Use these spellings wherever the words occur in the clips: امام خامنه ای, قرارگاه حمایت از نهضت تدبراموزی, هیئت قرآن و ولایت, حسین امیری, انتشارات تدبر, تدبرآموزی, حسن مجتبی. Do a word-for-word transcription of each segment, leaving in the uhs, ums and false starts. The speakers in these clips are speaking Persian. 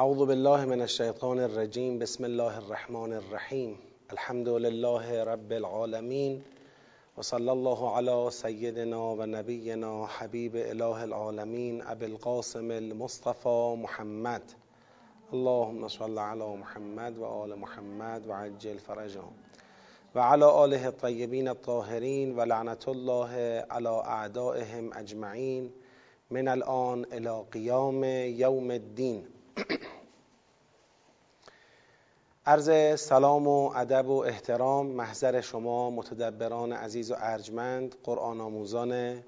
اعوذ بالله من الشیطان الرجیم. بسم الله الرحمن الرحیم. الحمد لله رب العالمین و صلی الله علی سیدنا و نبینا حبیب اله العالمین ابی القاسم المصطفى محمد. اللهم صل علی محمد و آل محمد و عجل فرجهم و علی آله الطیبین الطاهرین و لعنت الله علی اعدائهم اجمعین من الان الی قیام یوم الدین. عرض سلام و ادب و احترام محضر شما متدبران عزیز و ارجمند، قرآن آموزان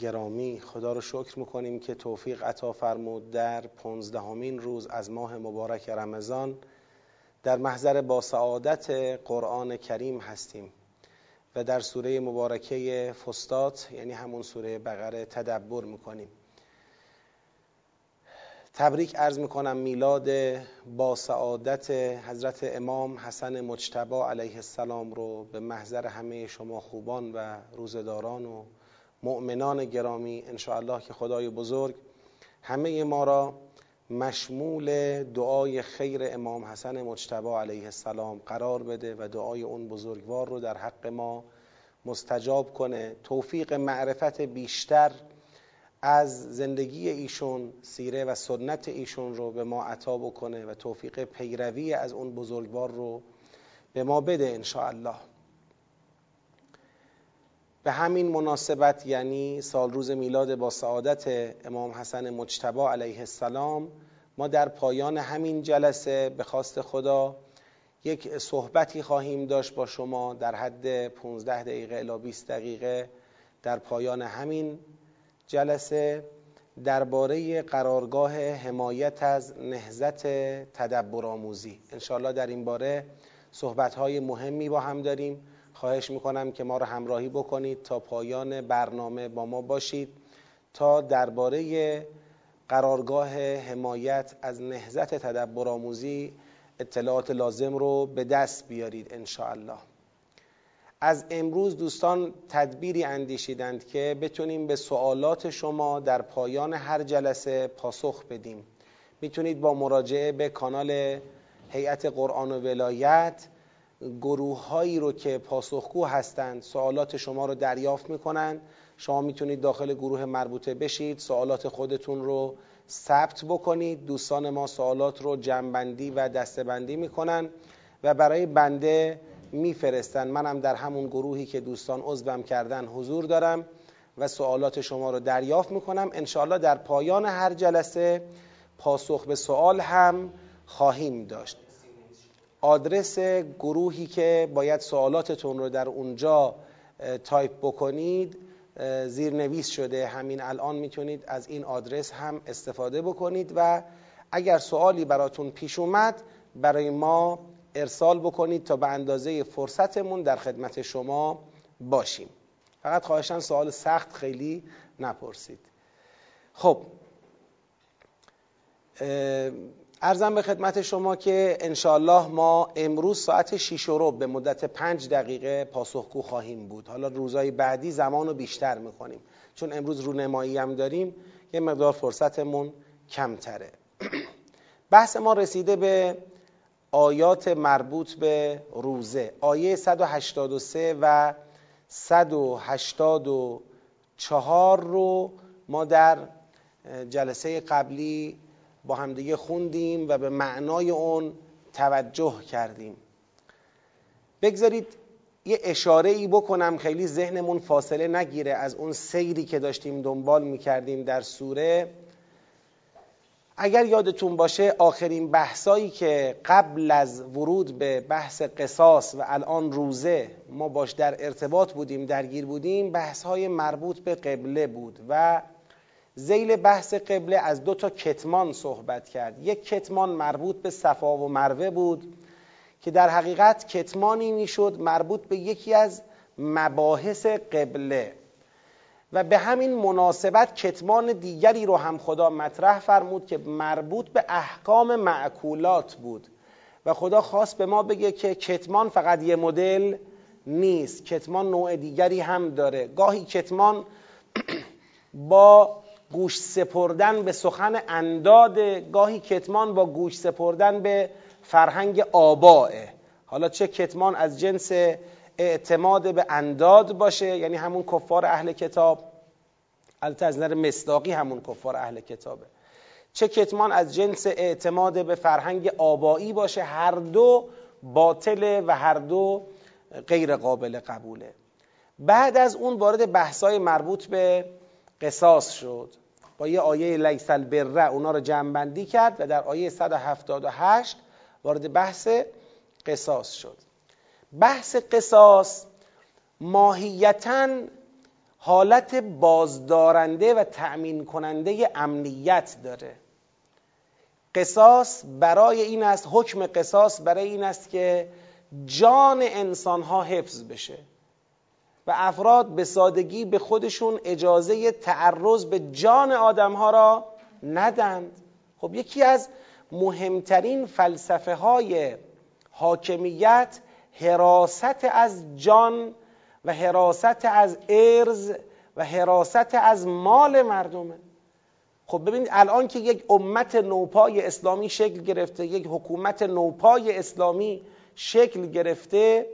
گرامی. خدا رو شکر میکنیم که توفیق عطا فرمود در پانزدهمین روز از ماه مبارک رمضان در محضر با سعادت قرآن کریم هستیم و در سوره مبارکه فستاد، یعنی همون سوره بقره، تدبر میکنیم. تبریک عرض میکنم میلاد با سعادت حضرت امام حسن مجتبی علیه السلام رو به محضر همه شما خوبان و روزداران و مؤمنان گرامی. انشاءالله که خدای بزرگ همه ما را مشمول دعای خیر امام حسن مجتبی علیه السلام قرار بده و دعای اون بزرگوار رو در حق ما مستجاب کنه، توفیق معرفت بیشتر از زندگی ایشون، سیره و سنت ایشون رو به ما عطا بکنه و توفیق پیروی از اون بزرگوار رو به ما بده انشاءالله. به همین مناسبت، یعنی سال روز میلاد با سعادت امام حسن مجتبی علیه السلام، ما در پایان همین جلسه به خواست خدا یک صحبتی خواهیم داشت با شما در حد پانزده دقیقه الی بیست دقیقه در پایان همین جلسه درباره قرارگاه حمایت از نهضت تدبرآموزی. انشاءالله در این باره صحبت‌های مهمی با هم داریم. خواهش میکنم که ما را همراهی بکنید تا پایان برنامه با ما باشید تا درباره قرارگاه حمایت از نهضت تدبرآموزی اطلاعات لازم رو به دست بیارید انشاءالله. از امروز دوستان تدبیری اندیشیدند که بتونیم به سوالات شما در پایان هر جلسه پاسخ بدیم. میتونید با مراجعه به کانال هیئت قرآن و ولایت گروه هایی رو که پاسخگو هستند سوالات شما رو دریافت میکنند. شما میتونید داخل گروه مربوطه بشید، سوالات خودتون رو ثبت بکنید. دوستان ما سوالات رو جمع‌بندی و دسته‌بندی میکنن و برای بنده میفرستن. منم در همون گروهی که دوستان عضوم کردن حضور دارم و سوالات شما رو دریافت میکنم. انشاءالله در پایان هر جلسه پاسخ به سوال هم خواهیم داشت. آدرس گروهی که باید سوالاتتون رو در اونجا تایپ بکنید زیرنویس شده. همین الان میتونید از این آدرس هم استفاده بکنید و اگر سوالی براتون پیش اومد برای ما ارسال بکنید تا به اندازه فرصتمون در خدمت شما باشیم. فقط خواهشاً سوال سخت خیلی نپرسید. خب، عرضم به خدمت شما که انشاءالله ما امروز ساعت شیش و ربع به مدت پنج دقیقه پاسخگو خواهیم بود. حالا روزهای بعدی زمان رو بیشتر میکنیم چون امروز رونمایی هم داریم، یه مقدار فرصتمون کمتره. بحث ما رسیده به آیات مربوط به روزه. آیه صد و هشتاد و سه و صد و هشتاد و چهار رو ما در جلسه قبلی با همدیگه خوندیم و به معنای اون توجه کردیم. بگذارید یه اشاره ای بکنم، خیلی ذهنمون فاصله نگیره از اون سیری که داشتیم دنبال میکردیم در سوره. اگر یادتون باشه آخرین بحثایی که قبل از ورود به بحث قصاص و الان روزه ما باش در ارتباط بودیم، درگیر بودیم، بحث‌های مربوط به قبله بود و ذیل بحث قبله از دو تا کتمان صحبت کرد. یک کتمان مربوط به صفا و مروه بود که در حقیقت کتمانی میشد مربوط به یکی از مباحث قبله و به همین مناسبت کتمان دیگری رو هم خدا مطرح فرمود که مربوط به احکام معکولات بود و خدا خواست به ما بگه که کتمان فقط یه مدل نیست، کتمان نوع دیگری هم داره. گاهی کتمان با گوش سپردن به سخن انداد، گاهی کتمان با گوش سپردن به فرهنگ آبائه. حالا چه کتمان از جنس اعتماد به انداد باشه، یعنی همون کفار اهل کتاب، البته از نظر مصداقی همون کفار اهل کتابه، چه کتمان از جنس اعتماد به فرهنگ آبایی باشه، هر دو باطله و هر دو غیر قابل قبوله. بعد از اون وارد بحث‌های مربوط به قصاص شد با یه آیه لیس البر، اونا رو جمع‌بندی کرد و در آیه صد و هفتاد و هشت وارد بحث قصاص شد. بحث قصاص ماهیتاً حالت بازدارنده و تأمین کننده امنیت داره. قصاص برای این است، حکم قصاص برای این است که جان انسانها حفظ بشه و افراد به سادگی به خودشون اجازه تعرض به جان آدمها را ندند. خب یکی از مهمترین فلسفه های حاکمیت حراست از جان و حراست از ارز و حراست از مال مردمه. خب ببینید الان که یک امت نوپای اسلامی شکل گرفته، یک حکومت نوپای اسلامی شکل گرفته،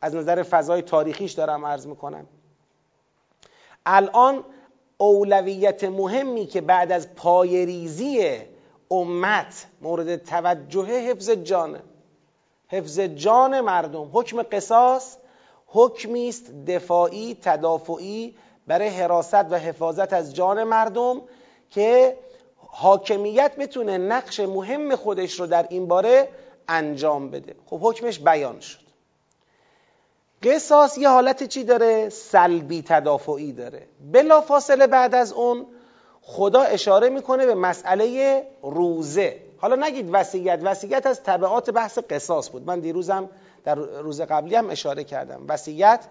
از نظر فضای تاریخیش دارم عرض میکنم، الان اولویت مهمی که بعد از پایریزی امت مورد توجه حفظ جانه، حفظ جان مردم. حکم قصاص حکمی است دفاعی تدافعی برای حراست و حفاظت از جان مردم که حاکمیت میتونه نقش مهم خودش رو در این باره انجام بده. خب حکمش بیان شد. قصاص یه حالت چی داره؟ سلبی تدافعی داره. بلافاصله بعد از اون خدا اشاره میکنه به مسئله روزه. حالا نگید وصیت، وصیت از تبعات بحث قصاص بود، من دیروزم در روز قبلی هم اشاره کردم، وصیت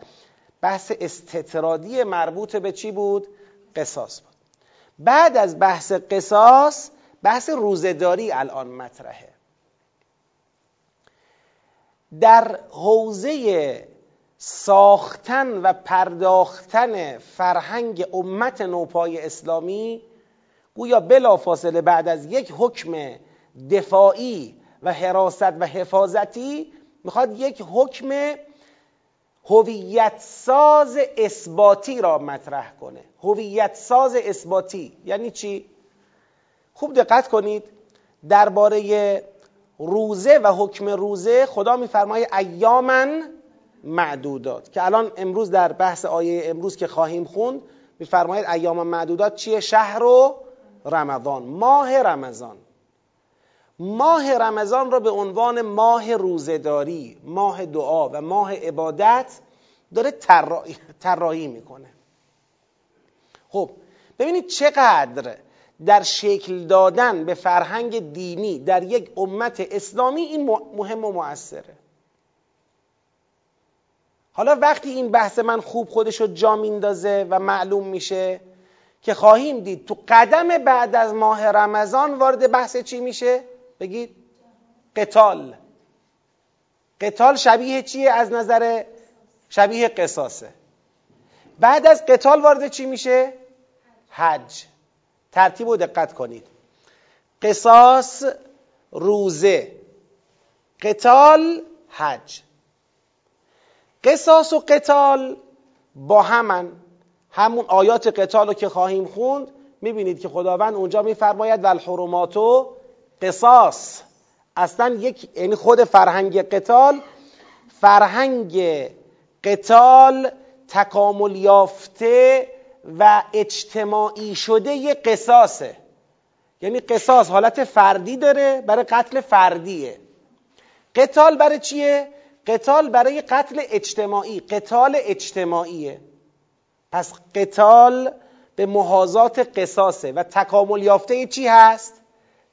بحث استطرادی مربوط به چی بود؟ قصاص بود. بعد از بحث قصاص بحث روزه‌داری الان مطرحه. در حوزه ساختن و پرداختن فرهنگ امت نوپای اسلامی گویا بلافاصله بعد از یک حکم دفاعی و حراست و حفاظتی میخواد یک حکم هویت ساز اثباتی را مطرح کنه. هویت ساز اثباتی یعنی چی؟ خوب دقت کنید، درباره روزه و حکم روزه خدا میفرماید ایاماً معدودات، که الان امروز در بحث آیه امروز که خواهیم خوند میفرماید ایاماً معدودات چیه؟ شهر و رمضان، ماه رمضان. ماه رمضان را به عنوان ماه روزه‌داری، ماه دعا و ماه عبادت داره طراحی میکنه. خب ببینید چقدر در شکل دادن به فرهنگ دینی در یک امت اسلامی این مهم و مؤثره. حالا وقتی این بحث من خوب خودشو جا میندازه و معلوم میشه که خواهیم دید تو قدم بعد از ماه رمضان وارد بحث چی میشه؟ بگید قتال. قتال شبیه چیه از نظر؟ شبیه قصاصه. بعد از قتال وارد چی میشه؟ حج. ترتیب رو دقت کنید، قصاص، روزه، قتال، حج. قصاص و قتال با همن. همون آیات قتال رو که خواهیم خوند میبینید که خداوند اونجا میفرماید والحرمات و قصاص. اصلا یک، یعنی خود فرهنگ قتال، فرهنگ قتال تکامل یافته و اجتماعی شده یه قصاصه. یعنی قصاص حالت فردی داره، برای قتل فردیه. قتال برای چیه؟ قتال برای قتل اجتماعی، قتال اجتماعیه. پس قتال به محاذات قصاصه و تکامل یافته چی هست؟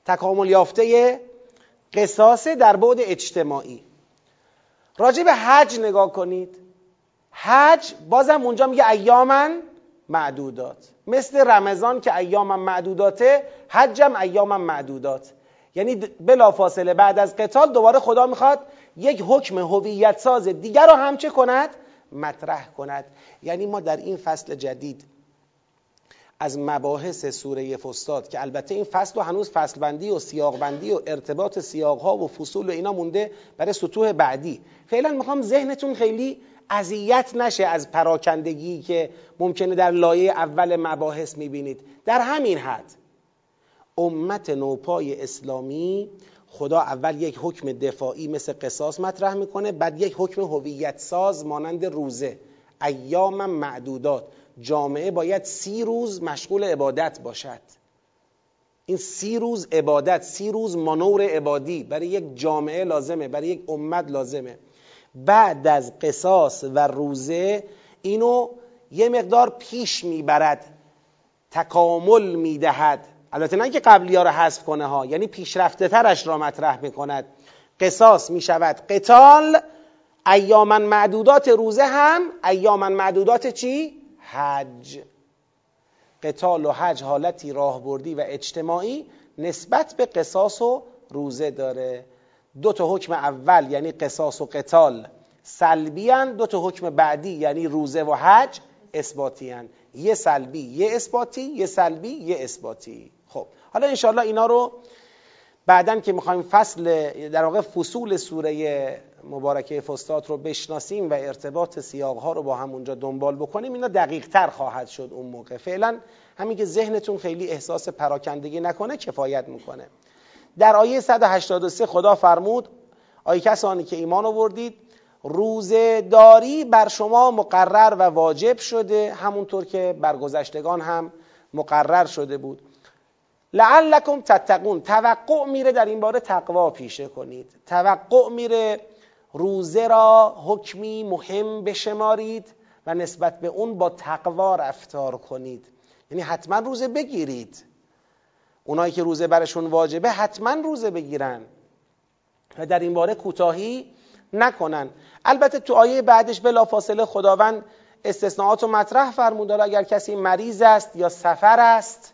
تکامل یافته قصاصه در بعد اجتماعی. راجع به حج نگاه کنید، حج بازم اونجا میگه ایاماً معدودات، مثل رمضان که ایاماً معدوداته، حجم ایاماً معدودات. یعنی بلافاصله بعد از قتال دوباره خدا میخواد یک حکم هویت ساز دیگر رو هم چه کند؟ مطرح کند. یعنی ما در این فصل جدید از مباحث سوره فساد که البته این فصل هنوز فصل بندی و سیاق بندی و ارتباط سیاق ها و فصول و اینا مونده برای سطوح بعدی. فعلا میخوام ذهنتون خیلی اذیت نشه از پراکندگی که ممکنه در لایه اول مباحث میبینید. در همین حد امت نوپای اسلامی، خدا اول یک حکم دفاعی مثل قصاص مطرح میکنه، بعد یک حکم هویت ساز مانند روزه، ایام معدودات. جامعه باید سی روز مشغول عبادت باشد. این سی روز عبادت، سی روز مانور عبادی برای یک جامعه لازمه، برای یک امت لازمه. بعد از قصاص و روزه اینو یه مقدار پیش میبرد، تکامل میدهد، البته نه که قبلی ها رو حذف کنه ها، یعنی پیشرفته ترش را مطرح میکند. قصاص میشود قتال، ایامن معدودات روزه هم ایامن معدودات چی؟ حج. قتال و حج حالتی راهبردی و اجتماعی نسبت به قصاص و روزه داره. دو تا حکم اول یعنی قصاص و قتال سلبی هن، دو تا حکم بعدی یعنی روزه و حج اثباتی هن. یه سلبی یه اثباتی، یه سلبی یه اثباتی. خب حالا انشاءالله اینا رو بعدن که میخوایم فصل در واقع فصول سوره مبارکه فساد رو بشناسیم و ارتباط سیاق‌ها رو با همونجا دنبال بکنیم، اینا دقیق‌تر خواهد شد اون موقع. فعلا همین که ذهنتون خیلی احساس پراکندگی نکنه کفایت میکنه. در آیه صد و هشتاد و سه خدا فرمود آی کسانی که ایمان آوردید روزه‌داری بر شما مقرر و واجب شده، همونطور که بر گذشتگان هم مقرر شده بود. لعلکم تتقون، توقع میره در این باره تقوا پیشه کنید، توقع میره روزه را حکمی مهم بشمارید و نسبت به اون با تقوا رفتار کنید. یعنی حتما روزه بگیرید، اونایی که روزه برشون واجبه حتما روزه بگیرن و در این باره کوتاهی نکنن. البته تو آیه بعدش بلافاصله خداوند استثناءات رو مطرح فرمود. اگر کسی مریض است یا سفر است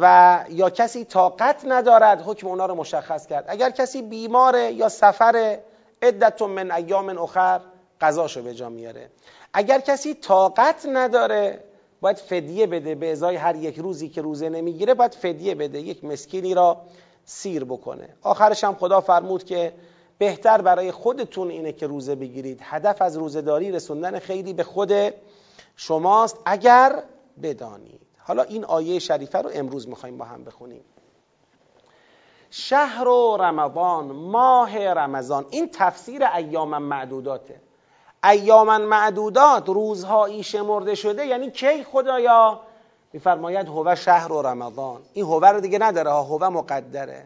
و یا کسی طاقت ندارد، حکم اونا رو مشخص کرد. اگر کسی بیماره یا سفر، عدت من ایام اخر، قضاشو به جا میاره. اگر کسی طاقت نداره باید فدیه بده، به ازای هر یک روزی که روزه نمیگیره باید فدیه بده، یک مسکینی را سیر بکنه. آخرش هم خدا فرمود که بهتر برای خودتون اینه که روزه بگیرید، هدف از روزه‌داری رسوندن خیری به خود شماست اگر بدانید. حالا این آیه شریفه رو امروز میخوایم با هم بخونیم. شهر رمضان، ماه رمضان، این تفسیر ایام معدوداته. ایام معدودات، روزهایی شمرده شده، یعنی کی خدایا؟ میفرماید هو شهر رمضان. این هو رو دیگه نداره ها، هو مقدره.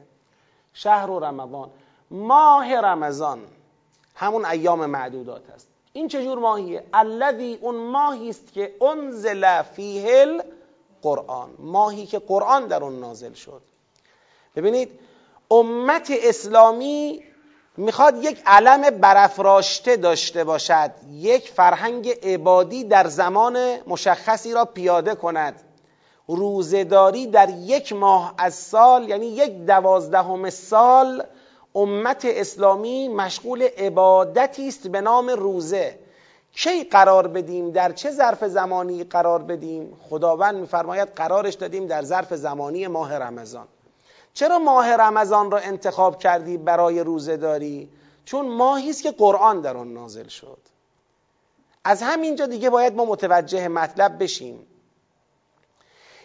شهر رمضان، ماه رمضان، همون ایام معدودات است. این چجور ماهیه؟ الذی، اون ماهی است که انزل فیه القرآن، ماهی که قرآن در اون نازل شد. ببینید امت اسلامی میخواد یک علم برافراشته داشته باشد، یک فرهنگ عبادی در زمان مشخصی را پیاده کند. روزه‌داری در یک ماه از سال، یعنی یک دوازدهم سال، امت اسلامی مشغول عبادتی است به نام روزه. کی قرار بدیم؟ در چه ظرف زمانی قرار بدیم؟ خداوند میفرماید قرارش دادیم در ظرف زمانی ماه رمضان. چرا ماه رمضان را انتخاب کردی برای روزه‌داری؟ چون ماهی است که قرآن در آن نازل شد. از همینجا دیگه باید ما متوجه مطلب بشیم.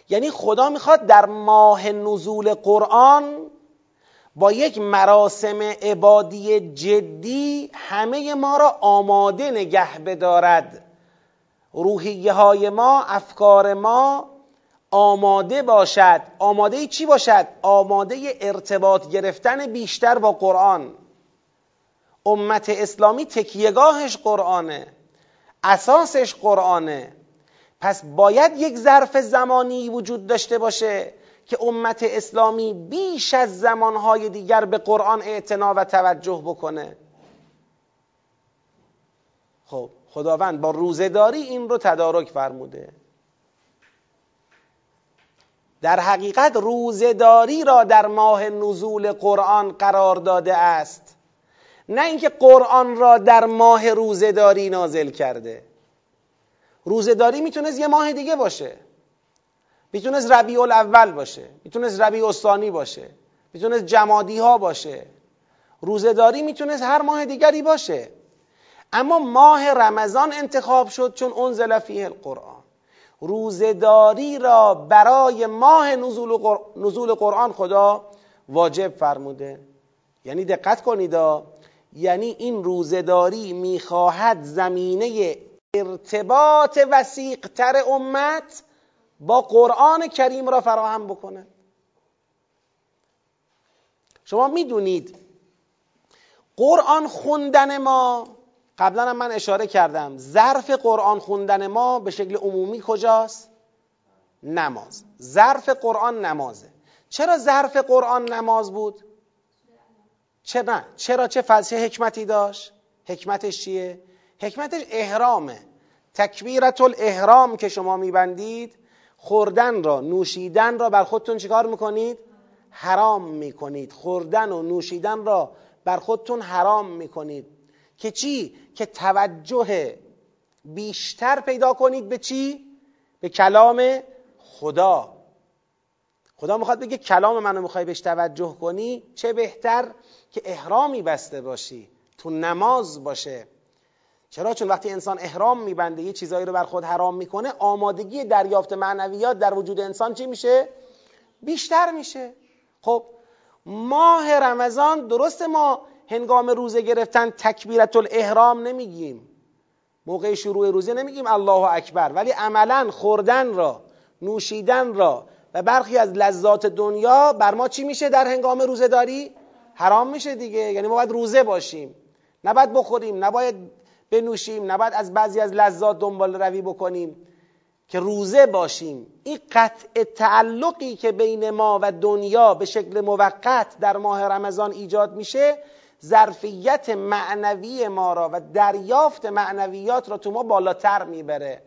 یعنی خدا میخواد در ماه نزول قرآن با یک مراسم عبادی جدی همه ما را آماده نگه بدارد، روحیه های ما، افکار ما آماده باشد. آماده چی باشد؟ آماده ارتباط گرفتن بیشتر با قرآن. امت اسلامی تکیهگاهش قرآنه، اساسش قرآنه. پس باید یک ظرف زمانی وجود داشته باشه که امت اسلامی بیش از زمانهای دیگر به قرآن اعتنا و توجه بکنه. خب خداوند با روزه‌داری این رو تدارک فرموده. در حقیقت روزه‌داری را در ماه نزول قرآن قرار داده است، نه اینکه قرآن را در ماه روزه‌داری نازل کرده. روزه‌داری میتونه یه ماه دیگه باشه، میتونست ربیع الاول باشه، میتونست ربیع الثانی باشه، میتونست جمادی ها باشه، روزداری میتونست هر ماه دیگری باشه. اما ماه رمضان انتخاب شد چون انزل فیه القرآن. روزداری را برای ماه نزول, قر... نزول قرآن خدا واجب فرموده. یعنی دقت کنید، یعنی این روزداری میخواهد زمینه ارتباط وثیق‌تر امت با قرآن کریم را فراهم بکنه. شما میدونید قرآن خوندن ما، قبلا هم من اشاره کردم، ظرف قرآن خوندن ما به شکل عمومی کجاست؟ نماز. ظرف قرآن نمازه. چرا ظرف قرآن نماز بود؟ چه نه؟ چرا چه فلسفه حکمتی داشت؟ حکمتش چیه؟ حکمتش احرامه. تکبیرت الاحرام که شما میبندید، خوردن را نوشیدن را بر خودتون چیکار میکنید؟ حرام میکنید. خوردن و نوشیدن را بر خودتون حرام میکنید که چی؟ که توجه بیشتر پیدا کنید به چی؟ به کلام خدا. خدا میخواد بگه کلام منو میخوای بهش توجه کنی، چه بهتر که احرامی بسته باشی، تو نماز باشه. چرا؟ چون وقتی انسان احرام میبنده، یه چیزایی رو بر خود حرام میکنه، آمادگی دریافت معنویات در وجود انسان چی میشه؟ بیشتر میشه. خب ماه رمضان، درست ما هنگام روزه گرفتن تکبیرت الاحرام نمیگیم، موقع شروع روزه نمیگیم الله اکبر، ولی عملا خوردن را، نوشیدن را و برخی از لذات دنیا بر ما چی میشه در هنگام روزه داری؟ حرام میشه دیگه. یعنی ما باید روزه باشیم، نباید بخوریم، نباید بنوشیم، نباید از بعضی از لذات دنبال روی بکنیم، که روزه باشیم. این قطع تعلقی که بین ما و دنیا به شکل موقت در ماه رمضان ایجاد میشه، ظرفیت معنوی ما را و دریافت معنویات را تو ما بالاتر میبره.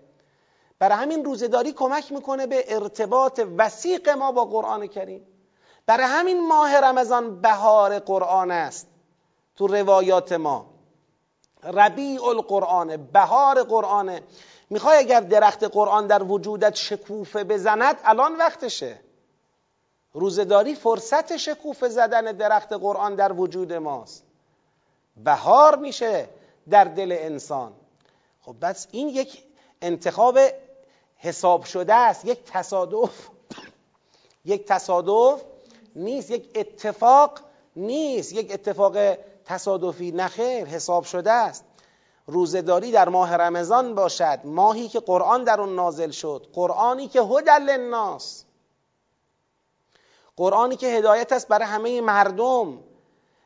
برای همین روزه‌داری کمک میکنه به ارتباط وثیق ما با قرآن کریم. برای همین ماه رمضان بهار قرآن است. تو روایات ما ربیع القرآن، بهار قرآن. میخوای اگر درخت قرآن در وجودت شکوفه بزند، الان وقتشه. روزداری فرصت شکوفه زدن درخت قرآن در وجود ماست. بهار میشه در دل انسان. خب بس این یک انتخاب حساب شده است، یک تصادف یک تصادف نیست، یک اتفاق نیست، یک اتفاق تصادفی نخیر، حساب شده است. روزداری در ماه رمضان باشد، ماهی که قرآن در اون نازل شد، قرآنی که هدی للناس، قرآنی که هدایت است برای همه مردم،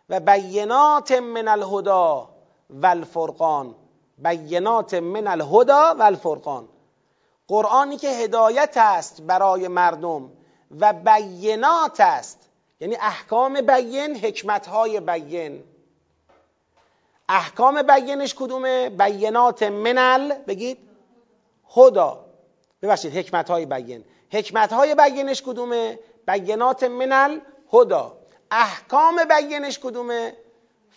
و بینات من الهدی و الفرقان، بینات من الهدی و الفرقان، قرآنی که هدایت است برای مردم و بینات است، یعنی احکام بین، حکمت‌های بین. احکام بینش کدومه؟ بینات منل بگید هدا، ببخشید حکمت‌های بین، حکمت‌های بینش کدومه؟ بینات منل هدا. احکام بینش کدومه؟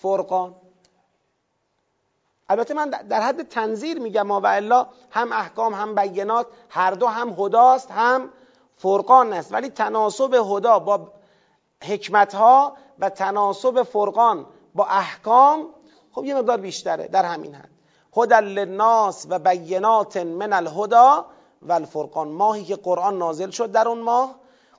فرقان. البته من در حد تنظیر میگم، ما و الا هم احکام هم بینات، هر دو هم هداست هم فرقان است، ولی تناسب هدا با حکمت‌ها و تناسب فرقان با احکام خب یه مقدار بیشتره. در همین حد هدی للناس و بینات من الهدی و الفرقان، ماهی که قرآن نازل شد در اون ماه،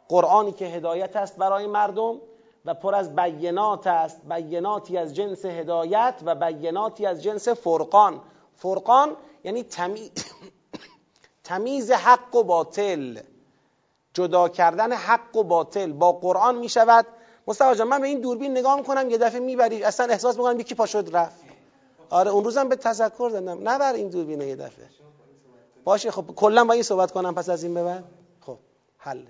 قرآنی که هدایت است برای مردم و پر از بینات است، بیناتی از جنس هدایت و بیناتی از جنس فرقان. فرقان یعنی تمیز تمیز حق و باطل، جدا کردن حق و باطل. با قرآن می شود. مصطفی جان من به این دوربین نگاه میکنم، یه دفعه میبری، اصلا احساس میکنم یکی پاشد رفت. آره اون روزم به تذکر دادم نبر این دوربین یه دفعه. باشه خب کلا با این صحبت کنم پس از این به بعد. خب حل.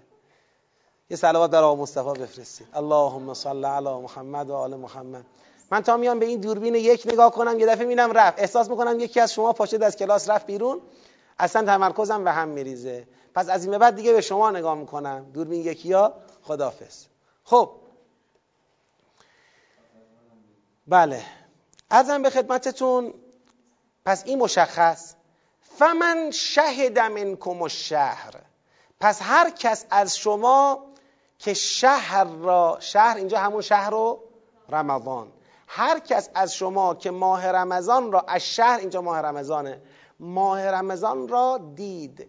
یه صلوات بر آقا مصطفی بفرستید. اللهم صل علی محمد و آل محمد. من تا میام به این دوربین یک نگاه کنم، یه دفعه میبینم رفت. احساس میکنم یکی از شما پاشد از کلاس رفت بیرون، اصلا تمرکزم به هم میریزه. پس از این به بعد دیگه به شما نگاه میکنم، دوربین یکیا خداحافظ. خب بله، عرضم به خدمتتون، پس این مشخص. فمن شهد منکم الشهر، پس هر کس از شما که شهر را، شهر اینجا همون شهر و رمضان، هر کس از شما که ماه رمضان را، از شهر اینجا ماه رمضانه، ماه رمضان را دید،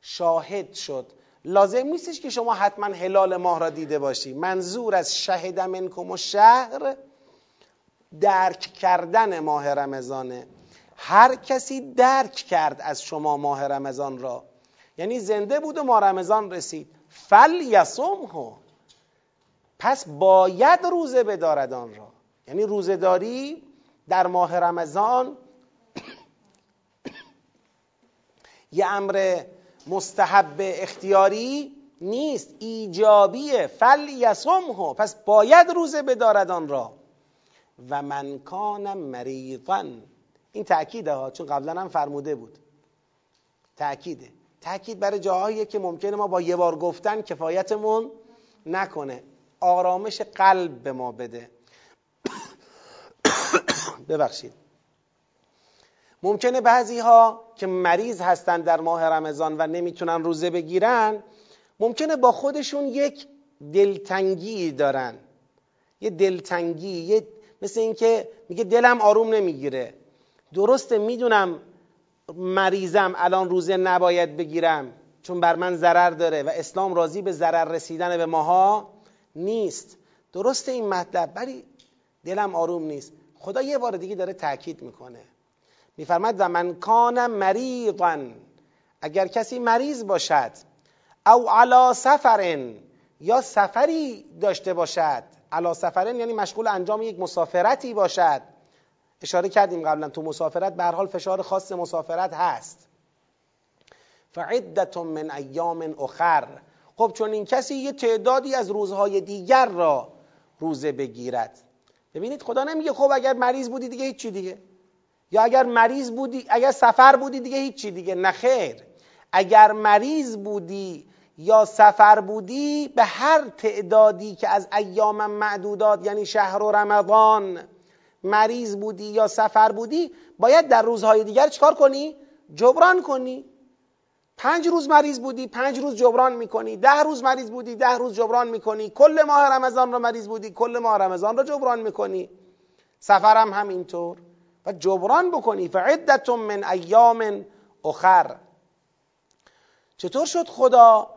شاهد شد. لازم نیستش که شما حتما هلال ماه را دیده باشی. منظور از شهد منکم و شهر درک کردن ماه رمضانه. هر کسی درک کرد از شما ماه رمضان را، یعنی زنده بود و ماه رمضان رسید، فل یصمه، پس باید روزه بدارد آن را. یعنی روزه‌داری در ماه رمضان یه امر مستحب اختیاری نیست، ایجابیه، فل یصمه، پس باید روزه بدارد آن را. و من کان مریضاً، این تأکیده ها، چون قبلا هم فرموده بود، تأکیده. تأکید برای جاهاییه که ممکنه ما با یه بار گفتن کفایتمون نکنه، آرامش قلب به ما بده. ببخشید. ممکنه بعضی ها که مریض هستن در ماه رمضان و نمیتونن روزه بگیرن، ممکنه با خودشون یک دلتنگی دارن، یه دلتنگی، یه مثل این که میگه دلم آروم نمیگیره، درسته میدونم مریضم، الان روزه نباید بگیرم چون بر من ضرر داره و اسلام راضی به ضرر رسیدن به ماها نیست، درسته این مطلب، ولی دلم آروم نیست. خدا یه بار دیگه داره تأکید میکنه، میفرماد و من کان مریضاً، اگر کسی مریض باشد، او علی سفرن، یا سفری داشته باشد، علی سفرن یعنی مشغول انجام یک مسافرتی باشد. اشاره کردیم قبلا تو مسافرت به هر حال فشار خاص مسافرت هست. فعدة من ایام اخر، خب چون این کسی یه تعدادی از روزهای دیگر را روزه بگیرد. ببینید خدا نمیگه خب اگر مریض بودی دیگه هیچ چی دیگه، یا اگر مریض بودی، اگر سفر بودی دیگه هیچ چی دیگه، نه خیر. اگر مریض بودی یا سفر بودی، به هر تعدادی که از ایام معدودات یعنی شهر و رمضان مریض بودی یا سفر بودی، باید در روزهای دیگر چیکار کنی؟ جبران کنی. پنج روز مریض بودی، پنج روز جبران میکنی. ده روز مریض بودی، ده روز جبران میکنی. کل ماه رمضان را مریض بودی، کل ماه رمضان را جبران میکنی. سفرم هم اینطور، و جبران بکنی. فعدة من ایام اخر. چطور شد خدا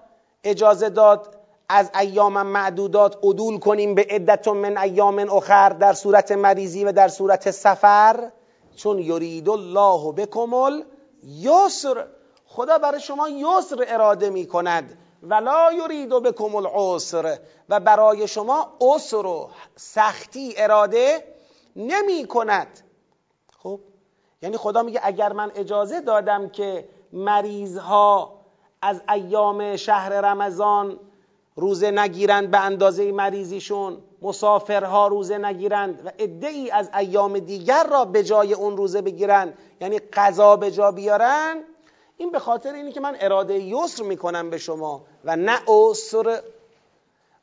اجازه داد از ایام معدودات عدول کنیم به عدت من ایام اخر در صورت مریضی و در صورت سفر؟ چون یرید الله بکم الیسر، خدا برای شما یسر اراده می کند، ولا یرید بکم العسر، و برای شما عسر و سختی اراده نمی کند. خب یعنی خدا میگه اگر من اجازه دادم که مریض ها از ایام شهر رمضان روزه نگیرند به اندازه مریضیشون، مسافرها روزه نگیرند و عده‌ای از ایام دیگر را به جای اون روزه بگیرند، یعنی قضا به جا بیارن، این به خاطر اینه که من اراده یسر میکنم به شما و نه عسر.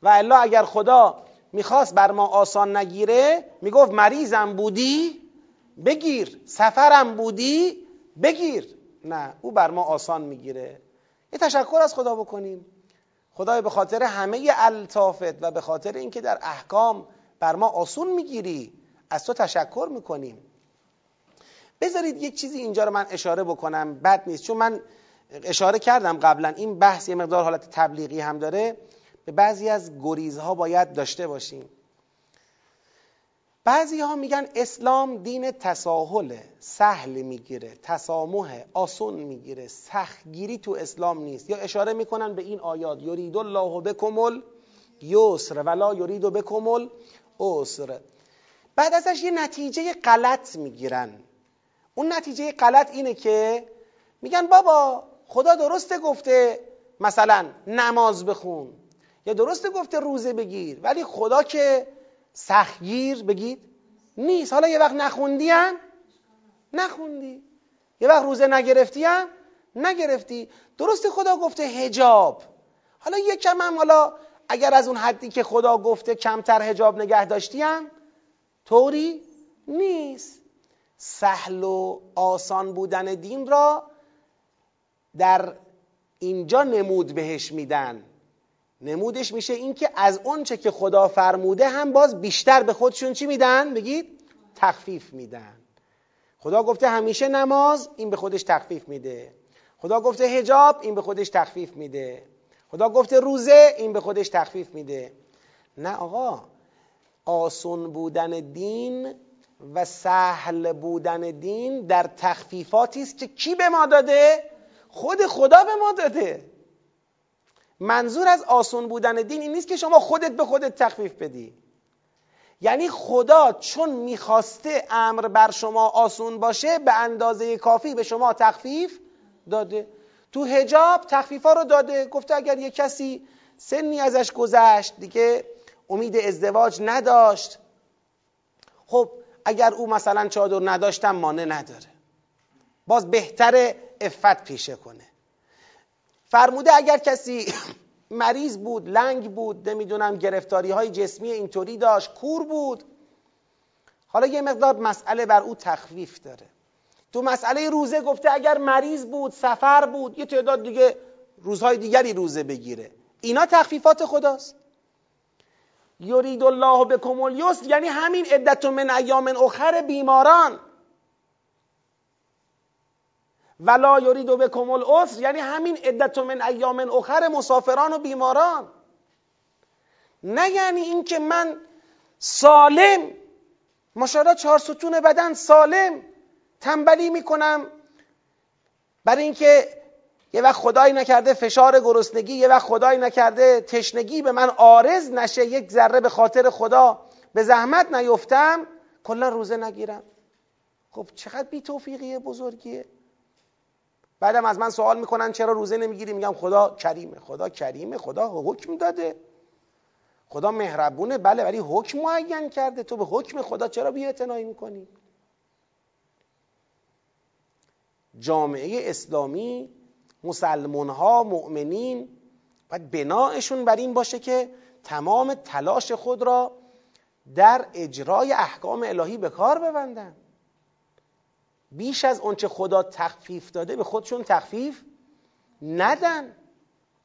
و الا اگر خدا میخواست بر ما آسان نگیره، میگفت مریضم بودی بگیر، سفرم بودی بگیر، نه، او بر ما آسان میگیره. یه تشکر از خدا بکنیم. خدای به خاطر همه الطافت و به خاطر اینکه در احکام بر ما آسون میگیری، از تو تشکر میکنیم. بذارید یک چیزی اینجا رو من اشاره بکنم، بد نیست، چون من اشاره کردم قبلا، این بحث یه مقدار حالت تبلیغی هم داره، به بعضی از گریزها باید داشته باشیم. بعضی ها میگن اسلام دین تساهله، سهل میگیره، تسامحه، آسون میگیره، سختگیری تو اسلام نیست، یا اشاره میکنن به این آیات یرید الله بکم الیسر ولا یرید بکم العسر. بعد ازش یه نتیجه غلط میگیرن. اون نتیجه غلط اینه که میگن بابا خدا درسته گفته مثلا نماز بخون، یا درسته گفته روزه بگیر، ولی خدا که سختگیر بگید نیست. حالا یه وقت نخوندیم نخوندی، یه وقت روزه نگرفتیم نگرفتی. درسته خدا گفته حجاب، حالا یه کم هم، حالا اگر از اون حدی که خدا گفته کمتر حجاب نگه داشتیم طوری نیست. سهل و آسان بودن دین را در اینجا نمود بهش میدن. نمودش میشه اینکه از اون چه که خدا فرموده هم باز بیشتر به خودشون چی میدن؟ بگید تخفیف میدن. خدا گفته همیشه نماز، این به خودش تخفیف میده. خدا گفته حجاب، این به خودش تخفیف میده. خدا گفته روزه، این به خودش تخفیف میده. نه آقا، آسان بودن دین و سهل بودن دین در تخفیفاتی است که کی به ما داده؟ خود خدا به ما داده. منظور از آسان بودن دین این نیست که شما خودت به خودت تخفیف بدی. یعنی خدا چون میخواسته امر بر شما آسان باشه، به اندازه کافی به شما تخفیف داده. تو حجاب تخفیفا رو داده، گفته اگر یک کسی سنی ازش گذشت دیگه امید ازدواج نداشت، خب اگر او مثلا چادر نداشتم مانع نداره، باز بهتره عفت پیشه کنه. فرموده اگر کسی مریض بود، لنگ بود، نمیدونم گرفتاری های جسمی اینطوری داشت، کور بود، حالا یه مقدار مسئله بر او تخفیف داره. تو مسئله روزه گفته اگر مریض بود، سفر بود، یه تعداد دیگه روزهای دیگری روزه بگیره. اینا تخفیفات خداست. یرید الله بکم الیسر یعنی همین عدت من ایام اخر بیماران، ولا یرید بکم العسر یعنی همین عدت من ایام اخر مسافران و بیماران. نه یعنی اینکه من سالم، ماشاءالله چهار ستون بدن سالم، تنبلی میکنم برای اینکه یه وقت خدایی نکرده فشار گرسنگی، یه وقت خدایی نکرده تشنگی به من عارض نشه، یک ذره به خاطر خدا به زحمت نیفتم، کلا روزه نگیرم. خب چقدر بی توفیقیه، بزرگیه. بعدم از من سوال میکنن چرا روزه نمیگیری، میگم خدا کریمه. خدا کریمه، خدا حکم داده، خدا مهربونه، بله، ولی حکم معین کرده. تو به حکم خدا چرا بی‌اعتنایی میکنی؟ جامعه اسلامی، مسلمان ها، مؤمنین، باید بناشون بر این باشه که تمام تلاش خود را در اجرای احکام الهی به کار ببندن. بیش از اون چه خدا تخفیف داده به خودشون تخفیف ندن،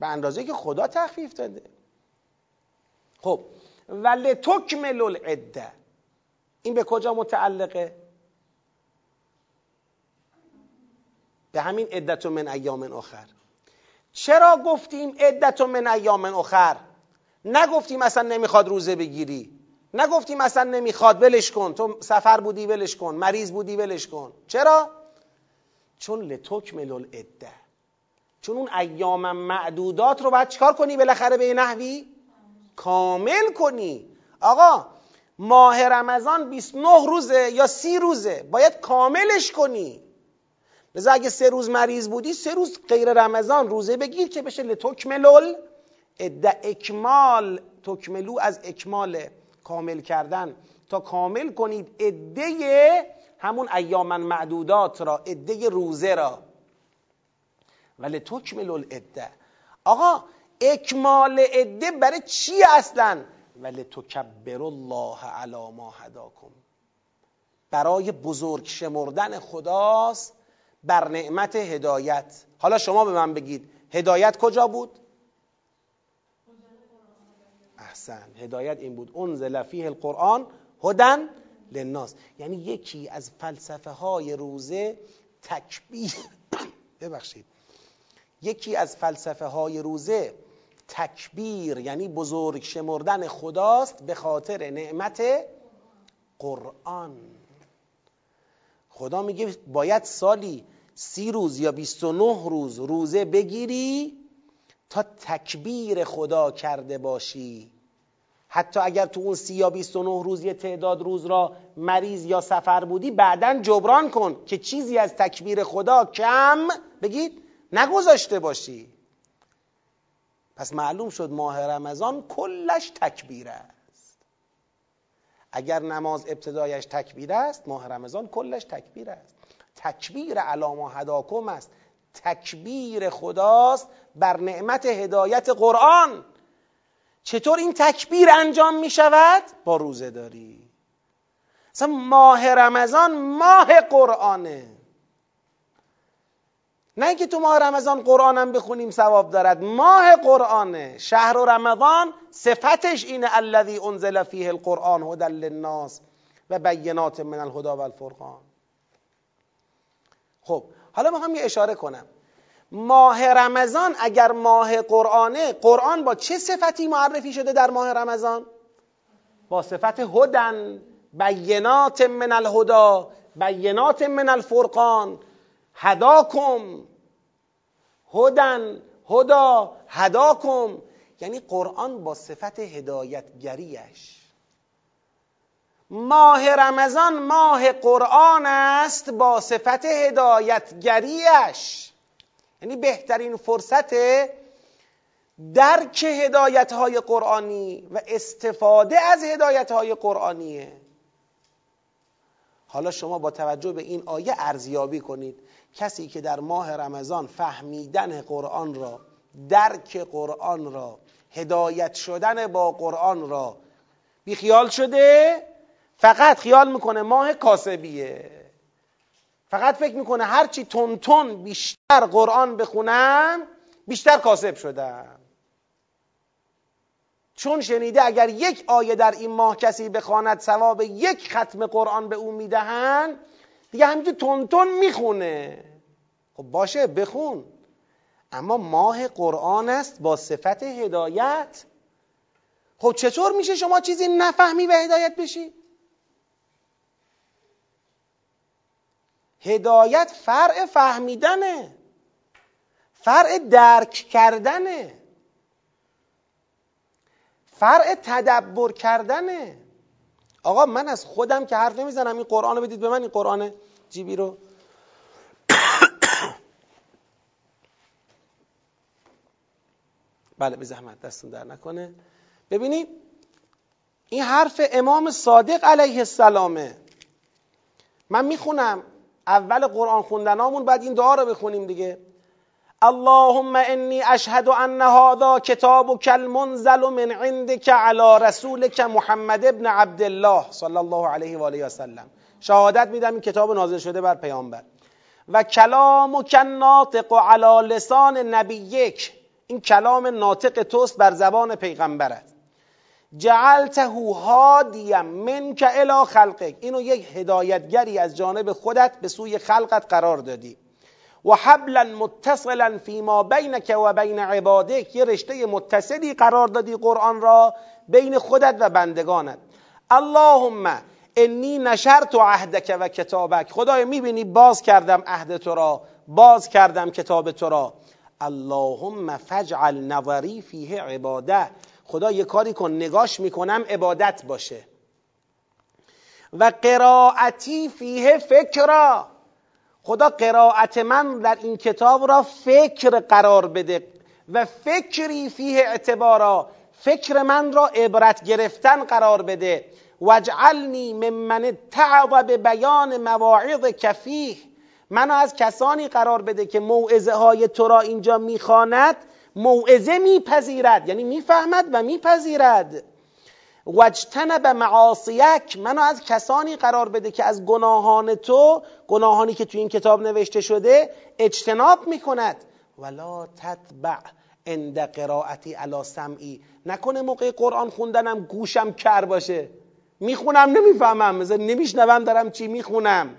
به اندازه که خدا تخفیف داده. خب ولتکملوا العده، این به کجا متعلقه؟ به همین عدت من ایام اخر. چرا گفتیم عدت من ایام اخر؟ نگفتیم اصلا نمیخواد روزه بگیری، نگفتیم اصلا نمیخواد ولش کن، تو سفر بودی ولش کن، مریض بودی ولش کن. چرا؟ چون لتکمل العده، چون اون ایام معدودات رو باید چکار کنی؟ بالاخره به نحوی کامل کنی. آقا ماه رمضان بیست و نه روزه یا سی روزه، باید کاملش کنی. لذا اگه سه روز مریض بودی، سه روز غیر رمضان روزه بگیر که بشه لتکملل عده. اکمال، تکملو از اکمال، کامل کردن، تا کامل کنید عده همون ایام معدودات را، عده روزه را. ولتکملل عده، آقا اکمال عده برای چی اصلا؟ ولتکبروا الله علی ما هداکم، برای بزرگ شمردن خداست بر نعمت هدایت. حالا شما به من بگید هدایت کجا بود؟ احسن، هدایت این بود انزل فیه القرآن هدی للناس. یعنی یکی از فلسفه های روزه تکبیر ببخشید یکی از فلسفه های روزه تکبیر، یعنی بزرگ شمردن خداست به خاطر نعمت قرآن. خدا میگه باید سالی سی روز یا بیست و نه روز روزه بگیری تا تکبیر خدا کرده باشی. حتی اگر تو اون سی یا بیست و نه روز یه تعداد روز را مریض یا سفر بودی، بعداً جبران کن که چیزی از تکبیر خدا کم بگید نگذاشته باشی. پس معلوم شد ماه رمضان کلش تکبیر است. اگر نماز ابتدایش تکبیر است، ماه رمضان کلش تکبیر است. تکبیر علی ما هداکم است، تکبیر خداست بر نعمت هدایت قرآن. چطور این تکبیر انجام می شود؟ با روزه داری. مثلا ماه رمضان ماه قرآنه. نه اینکه تو ماه رمضان قرآنم بخونیم ثواب دارد. ماه قرآنه، شهر رمضان صفتش اینه الذی انزل فیه القرآن هدی للناس و بینات من الهدی و الفرقان. خب حالا میخوام یه اشاره کنم، ماه رمضان اگر ماه قرآنه، قرآن با چه صفتی معرفی شده در ماه رمضان؟ با صفت هدن، بینات من الهدا، بینات من الفرقان، هداکم، هدن، هدا، هداکم. یعنی قرآن با صفت هدایتگریش، ماه رمضان ماه قرآن است با صفت هدایتگریش، یعنی بهترین فرصت درک هدایت‌های قرآنی و استفاده از هدایت‌های قرآنیه. حالا شما با توجه به این آیه ارزیابی کنید، کسی که در ماه رمضان فهمیدن قرآن را، درک قرآن را، هدایت شدن با قرآن را بیخیال شده، فقط خیال میکنه ماه کاسبیه، فقط فکر میکنه هرچی تون تون بیشتر قرآن بخونم بیشتر کاسب شدم، چون شنیده اگر یک آیه در این ماه کسی بخواند ثواب یک ختم قرآن به او میدهند، دیگه همینجور تون تون میخونه. خب باشه بخون، اما ماه قرآن است با صفت هدایت. خب چطور میشه شما چیزی نفهمی و هدایت بشی؟ هدایت فرع فهمیدنه، فرع درک کردنه، فرع تدبر کردنه. آقا من از خودم که حرف نمیزنم، این قرآن رو بدید به من، این قرآن جیبی رو. بله به زحمت، دستون در نکنه. ببینید این حرف امام صادق علیه السلامه. من میخونم، اول قرآن خوندنامون باید این دعا رو بخونیم دیگه. اللهم انی اشهد ان هذا کتابک المنزل من عندک علی رسولک محمد ابن عبدالله صلی الله علیه و آله و سلم، شهادت میدم این کتاب نازل شده بر پیامبر، و کلامک الناطق علی لسان نبیک، این کلام ناطق توست بر زبان پیغمبرت، جعلته هادیا منک الی خلقک، اینو یک هدایتگری از جانب خودت به سوی خلقت قرار دادی، و حبلا متصلا فیما بینک و بین عبادک، یه رشته متصلی قرار دادی قرآن را بین خودت و بندگانت. اللهم انی نشرت عهدک و کتابک، خدای میبینی باز کردم عهد تو را، باز کردم کتاب تو را. اللهم فجعل نظری فیه عباده، خدا یه کاری کن نگاش میکنم عبادت باشه. و قراعتی فیه فکرا، خدا قراعت من در این کتاب را فکر قرار بده. و فکری فیه اعتبارا، فکر من را عبرت گرفتن قرار بده. وجعلنی ممن تعب به بیان مواعظ کفیه، منو از کسانی قرار بده که موعظه های تو را اینجا میخواند موعظه میپذیرد، یعنی میفهمد و میپذیرد. وجتنب معاصیک، منو از کسانی قرار بده که از گناهان تو، گناهانی که تو این کتاب نوشته شده، اجتناب میکند. ولا تتبع عند قراءتی علی سمعی، نکنه موقع قرآن خوندنم گوشم کر باشه، میخونم نمیفهمم، مثلا نمیشنوم دارم چی میخونم.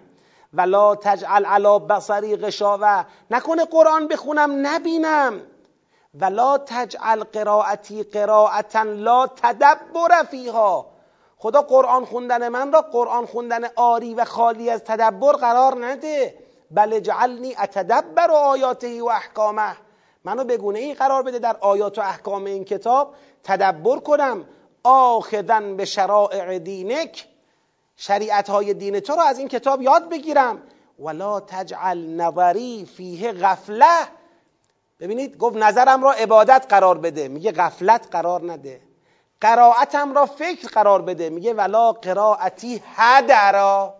ولا تجعل علی بصری غشاوه، نکنه قرآن بخونم نبینم. ولا تجعل قراءتی قراءتا لا تدبر فیها، خدا قرآن خوندن من را قرآن خوندن آری و خالی از تدبر قرار نده. بل اجعلنی اتدبر آیاته و احکامه، منو بگونه ای قرار بده در آیات و احکام این کتاب تدبر کنم. آخذاً به شرائع دینک، شریعت های دین تو را از این کتاب یاد بگیرم. ولا تجعل نظری فیه غفله، ببینید گفت نظرم را عبادت قرار بده، میگه غفلت قرار نده. قراعتم را فکر قرار بده، میگه ولا قراعتی هدرا.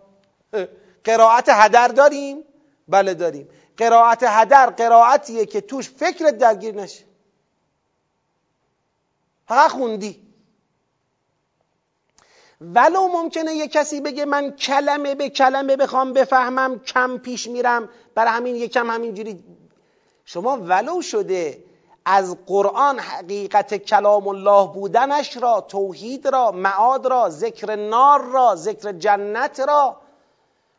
قراعت هدر داریم؟ بله داریم. قراعت هدر قراعتیه که توش فکرت درگیر نشه، فقط خوندی. ولو ممکنه یه کسی بگه من کلمه به کلمه بخوام بفهمم کم پیش میرم، برای همین یکم همینجوری شما ولو شده از قرآن حقیقت کلام الله بودنش را، توحید را، معاد را، ذکر نار را، ذکر جنت را،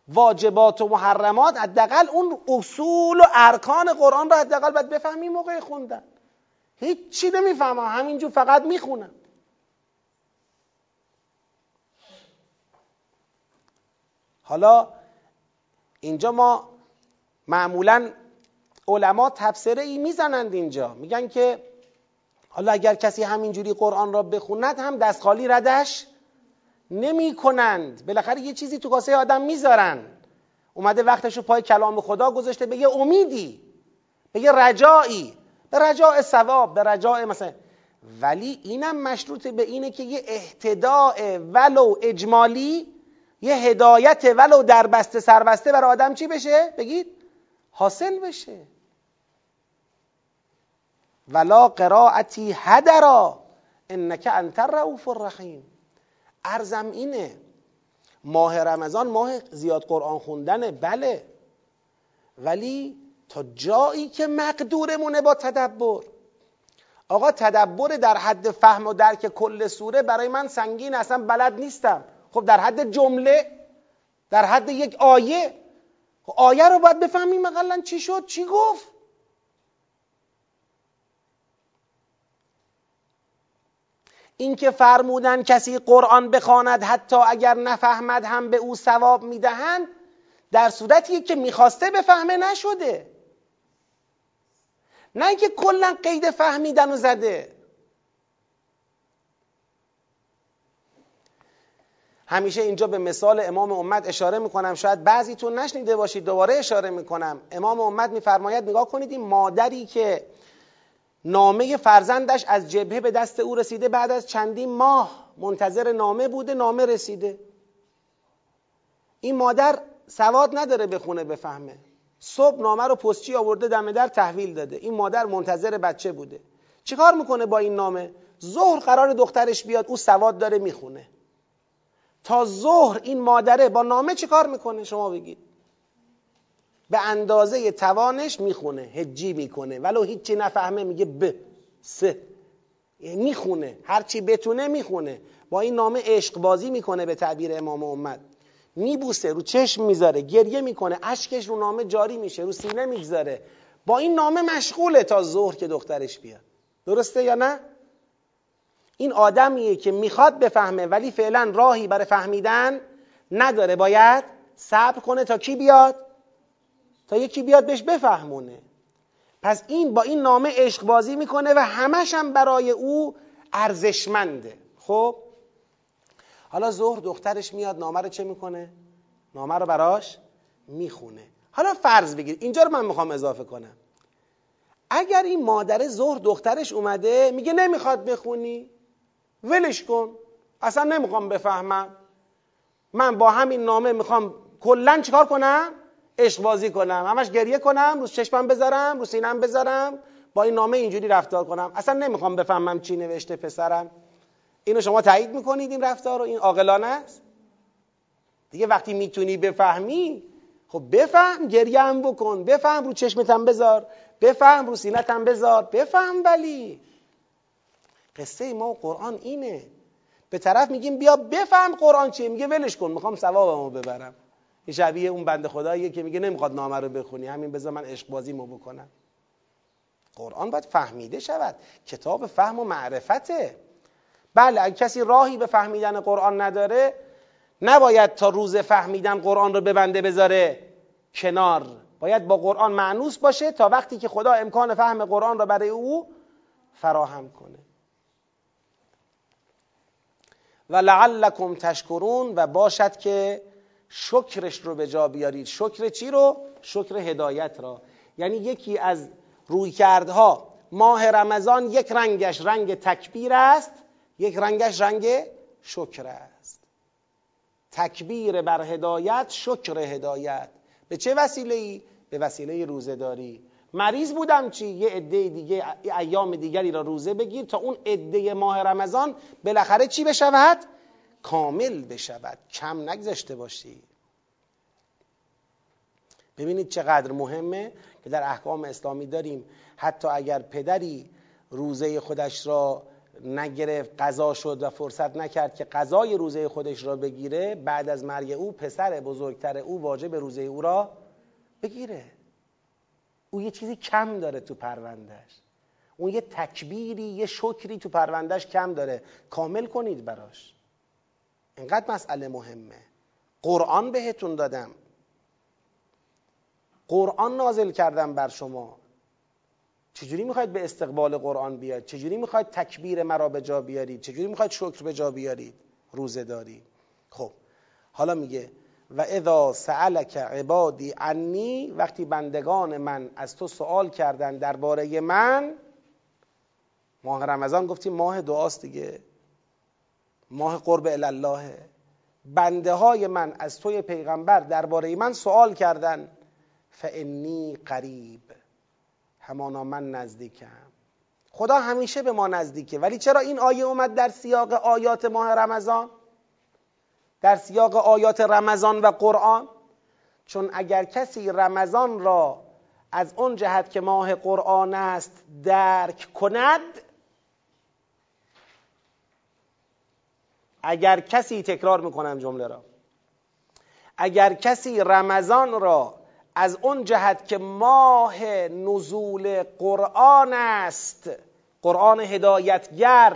واجبات و محرمات، حداقل اون اصول و ارکان قرآن را حداقل باید بفهمی موقع خوندن. هیچ چی نمیفهمم، همینجور فقط میخونم. حالا اینجا ما معمولاً علما تفسیره ای میزنند، اینجا میگن که حالا اگر کسی همینجوری قرآن را بخوند هم دست خالی ردش نمی کنند، بالاخره یه چیزی تو کاسه آدم میذارن. اومده وقتشو پای کلام خدا گذاشته، به یه امیدی، به یه رجایی، به رجاء ثواب، به رجاء مثلا. ولی اینم مشروط به اینه که یه اهتداء ولو اجمالی، یه هدایت ولو در بسته سر بسته برای آدم چی بشه؟ بگید حاصل بشه. ولا قراءتی هدرا انک انت الرؤوف الرحیم. عرضم اینه ماه رمضان ماه زیاد قرآن خوندنه، بله، ولی تا جایی که مقدورمونه با تدبر. آقا تدبر در حد فهم و درک کل سوره برای من سنگین، اصلا بلد نیستم. خب در حد جمله، در حد یک آیه، آیه رو باید بفهمیم اقلا چی شد، چی گفت. این که فرمودن کسی قرآن بخواند حتی اگر نفهمد هم به او ثواب میدهند، در صورتیه که میخواسته بفهمه نشده، نه اینکه کلا قید فهمیدن و زده. همیشه اینجا به مثال امام امت اشاره میکنم، شاید بعضیتون نشنیده باشید، دوباره اشاره میکنم. امام امت میفرماید نگاه کنید این مادری که نامه فرزندش از جبهه به دست او رسیده، بعد از چندین ماه منتظر نامه بوده، نامه رسیده. این مادر سواد نداره بخونه بفهمه، صبح نامه رو پستچی آورده دم در تحویل داده، این مادر منتظر بچه بوده. چیکار میکنه با این نامه؟ ظهر قرار دخترش بیاد، او سواد داره میخونه، تا ظهر این مادره با نامه چیکار میکنه؟ شما بگید. به اندازه توانش میخونه، هجی میکنه، ولو هیچی نفهمه میگه ب سه میخونه، هرچی بتونه میخونه. با این نامه عشق بازی میکنه، به تعبیر امام امت میبوسه، رو چشم میذاره، گریه میکنه، اشکش رو نامه جاری میشه، رو سینه میگذاره، با این نامه مشغوله تا ظهر که دخترش بیاد. درسته یا نه؟ این آدمیه که میخواد بفهمه ولی فعلا راهی برای فهمیدن نداره، باید صبر کنه تا کی بیاد؟ تا یکی بیاد بهش بفهمونه. پس این با این نامه عشق بازی میکنه و همش هم برای او ارزشمنده. خب حالا ظهر دخترش میاد، نامه رو چه میکنه؟ نامه رو براش میخونه. حالا فرض بگیر، اینجا رو من میخوام اضافه کنم، اگر این مادر ظهر دخترش اومده میگه نمیخواد بخونی، ولش کن، اصلا نمیخوام بفهمم، من با همین نامه میخوام کلن چیکار کنم؟ عشق بازی کنم، همش گریه کنم، رو چشمم بذارم، رو سینم بذارم، با این نامه اینجوری رفتار کنم، اصلا نمیخوام بفهمم چی نوشته پسرم. اینو شما تایید میکنید این رفتار رو؟ این عاقلانه است دیگه. وقتی میتونی بفهمی خب بفهم، گریه هم بکن، بفهم رو چشمتم بذار، بفهم رو سینتم بذار، بفهم. ولی قصه ما و قرآن اینه، به طرف میگیم بیا بفهم قرآن چیه، میگه ولش کن، میخوام ثوابمو ببرم. این شبیه اون بنده خداییه که میگه نمیخواد نامه رو بخونی، همین بذار من عشق بازیمو بکنم. قرآن باید فهمیده شود، کتاب فهم و معرفته. بله اگه کسی راهی به فهمیدن قرآن نداره، نباید تا روز فهمیدن قرآن رو ببنده بذاره کنار، باید با قرآن معنوس باشه تا وقتی که خدا امکان فهم قرآن را برای او فراهم کنه. و لعلکم تشکرون، و باشد که شکرش رو به جا بیارید. شکر چی رو؟ شکر هدایت را. یعنی یکی از رویکردها ماه رمضان، یک رنگش رنگ تکبیر است، یک رنگش رنگ شکر است. تکبیر بر هدایت، شکر هدایت. به چه وسیله‌ای؟ به وسیله روزه‌داری. مریض بودم چی؟ یه عده دیگه، ایام دیگری را روزه بگیر تا اون عده ماه رمضان بالاخره چی بشود؟ کامل بشود، کم نگذاشته باشی. ببینید چقدر مهمه که در احکام اسلامی داریم حتی اگر پدری روزه خودش را نگرفت، قضا شد و فرصت نکرد که قضای روزه خودش را بگیره، بعد از مرگ او پسر بزرگتر او واجب روزه او را بگیره. او یه چیزی کم داره تو پروندهش، اون یه تکبیری، یه شکری تو پروندهش کم داره، کامل کنید براش. اینقدر مسئله مهمه. قرآن بهتون دادم، قرآن نازل کردم بر شما، چجوری میخواید به استقبال قرآن بیاید؟ چجوری میخواید تکبیر مرا به جا بیارید؟ چجوری میخواید شکر به جا بیارید؟ روزه داری. خب حالا میگه و اذا سألك عبادی عنی، وقتی بندگان من از تو سوال کردن درباره من. ماه رمضان گفتیم ماه دعاست دیگه، ماه قرب الالله. بنده های من از توی پیغمبر درباره من سوال کردن، فانی قریب، همانا من نزدیکم. خدا همیشه به ما نزدیکه، ولی چرا این آیه اومد در سیاق آیات ماه رمضان؟ در سیاق آیات رمضان و قرآن؟ چون اگر کسی رمضان را از اون جهت که ماه قرآن است درک کند، اگر کسی، تکرار میکنم جمله را، اگر کسی رمضان را از اون جهت که ماه نزول قرآن است، قرآن هدایتگر،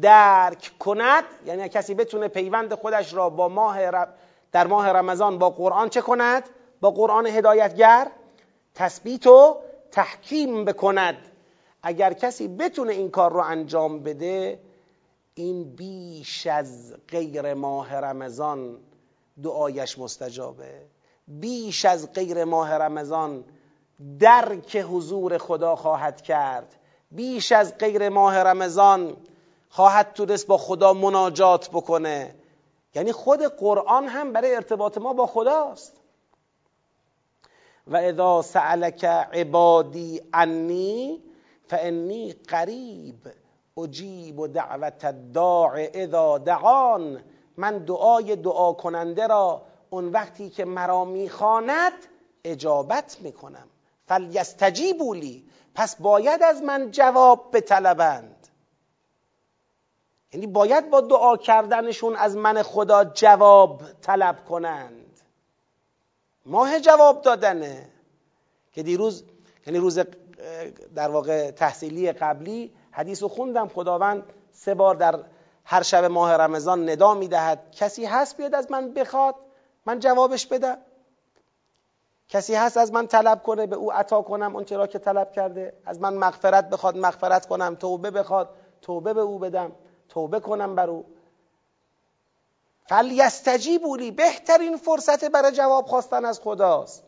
درک کند، یعنی کسی بتونه پیوند خودش را با ماه رب در ماه رمضان با قرآن چه کند؟ با قرآن هدایتگر تثبیت و تحکیم بکند. اگر کسی بتونه این کار را انجام بده، این بیش از غیر ماه رمضان دعایش مستجابه، بیش از غیر ماه رمضان درک حضور خدا خواهد کرد، بیش از غیر ماه رمضان خواهد تونست با خدا مناجات بکنه. یعنی خود قرآن هم برای ارتباط ما با خداست. و اذا سألك عبادی عنی فانی قریب اجیب دعوة الداع اذا دعان، من دعای دعا کننده را اون وقتی که مرا میخواند اجابت میکنم. فلیستجیبوا لی، پس باید از من جواب بطلبند، یعنی باید با دعا کردنشون از من خدا جواب طلب کنند. ماه جواب دادنه که دیروز، یعنی روز در واقع تحصیلی قبلی حدیثو خوندم، خداوند سه بار در هر شب ماه رمضان ندا میدهد کسی هست بیاد از من بخواد من جوابش بدم، کسی هست از من طلب کنه به او عطا کنم اون چرا که طلب کرده، از من مغفرت بخواد مغفرت کنم، توبه بخواد توبه به او بدم، توبه کنم بر او. فلیستجیبوا لی، بهترین فرصت برای جواب خواستن از خداست.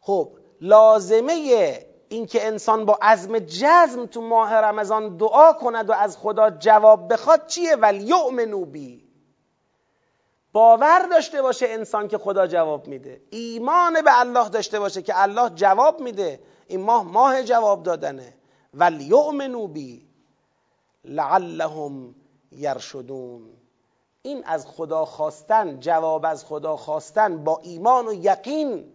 خب لازمه این که انسان با عزم جزم تو ماه رمضان دعا کند و از خدا جواب بخواد چیه؟ ولیؤمنوا بی، باور داشته باشه انسان که خدا جواب میده، ایمان به الله داشته باشه که الله جواب میده. این ماه ماه جواب دادنه. ولیؤمنوا بی لعلهم یرشدون، این از خدا خواستن، جواب از خدا خواستن با ایمان و یقین،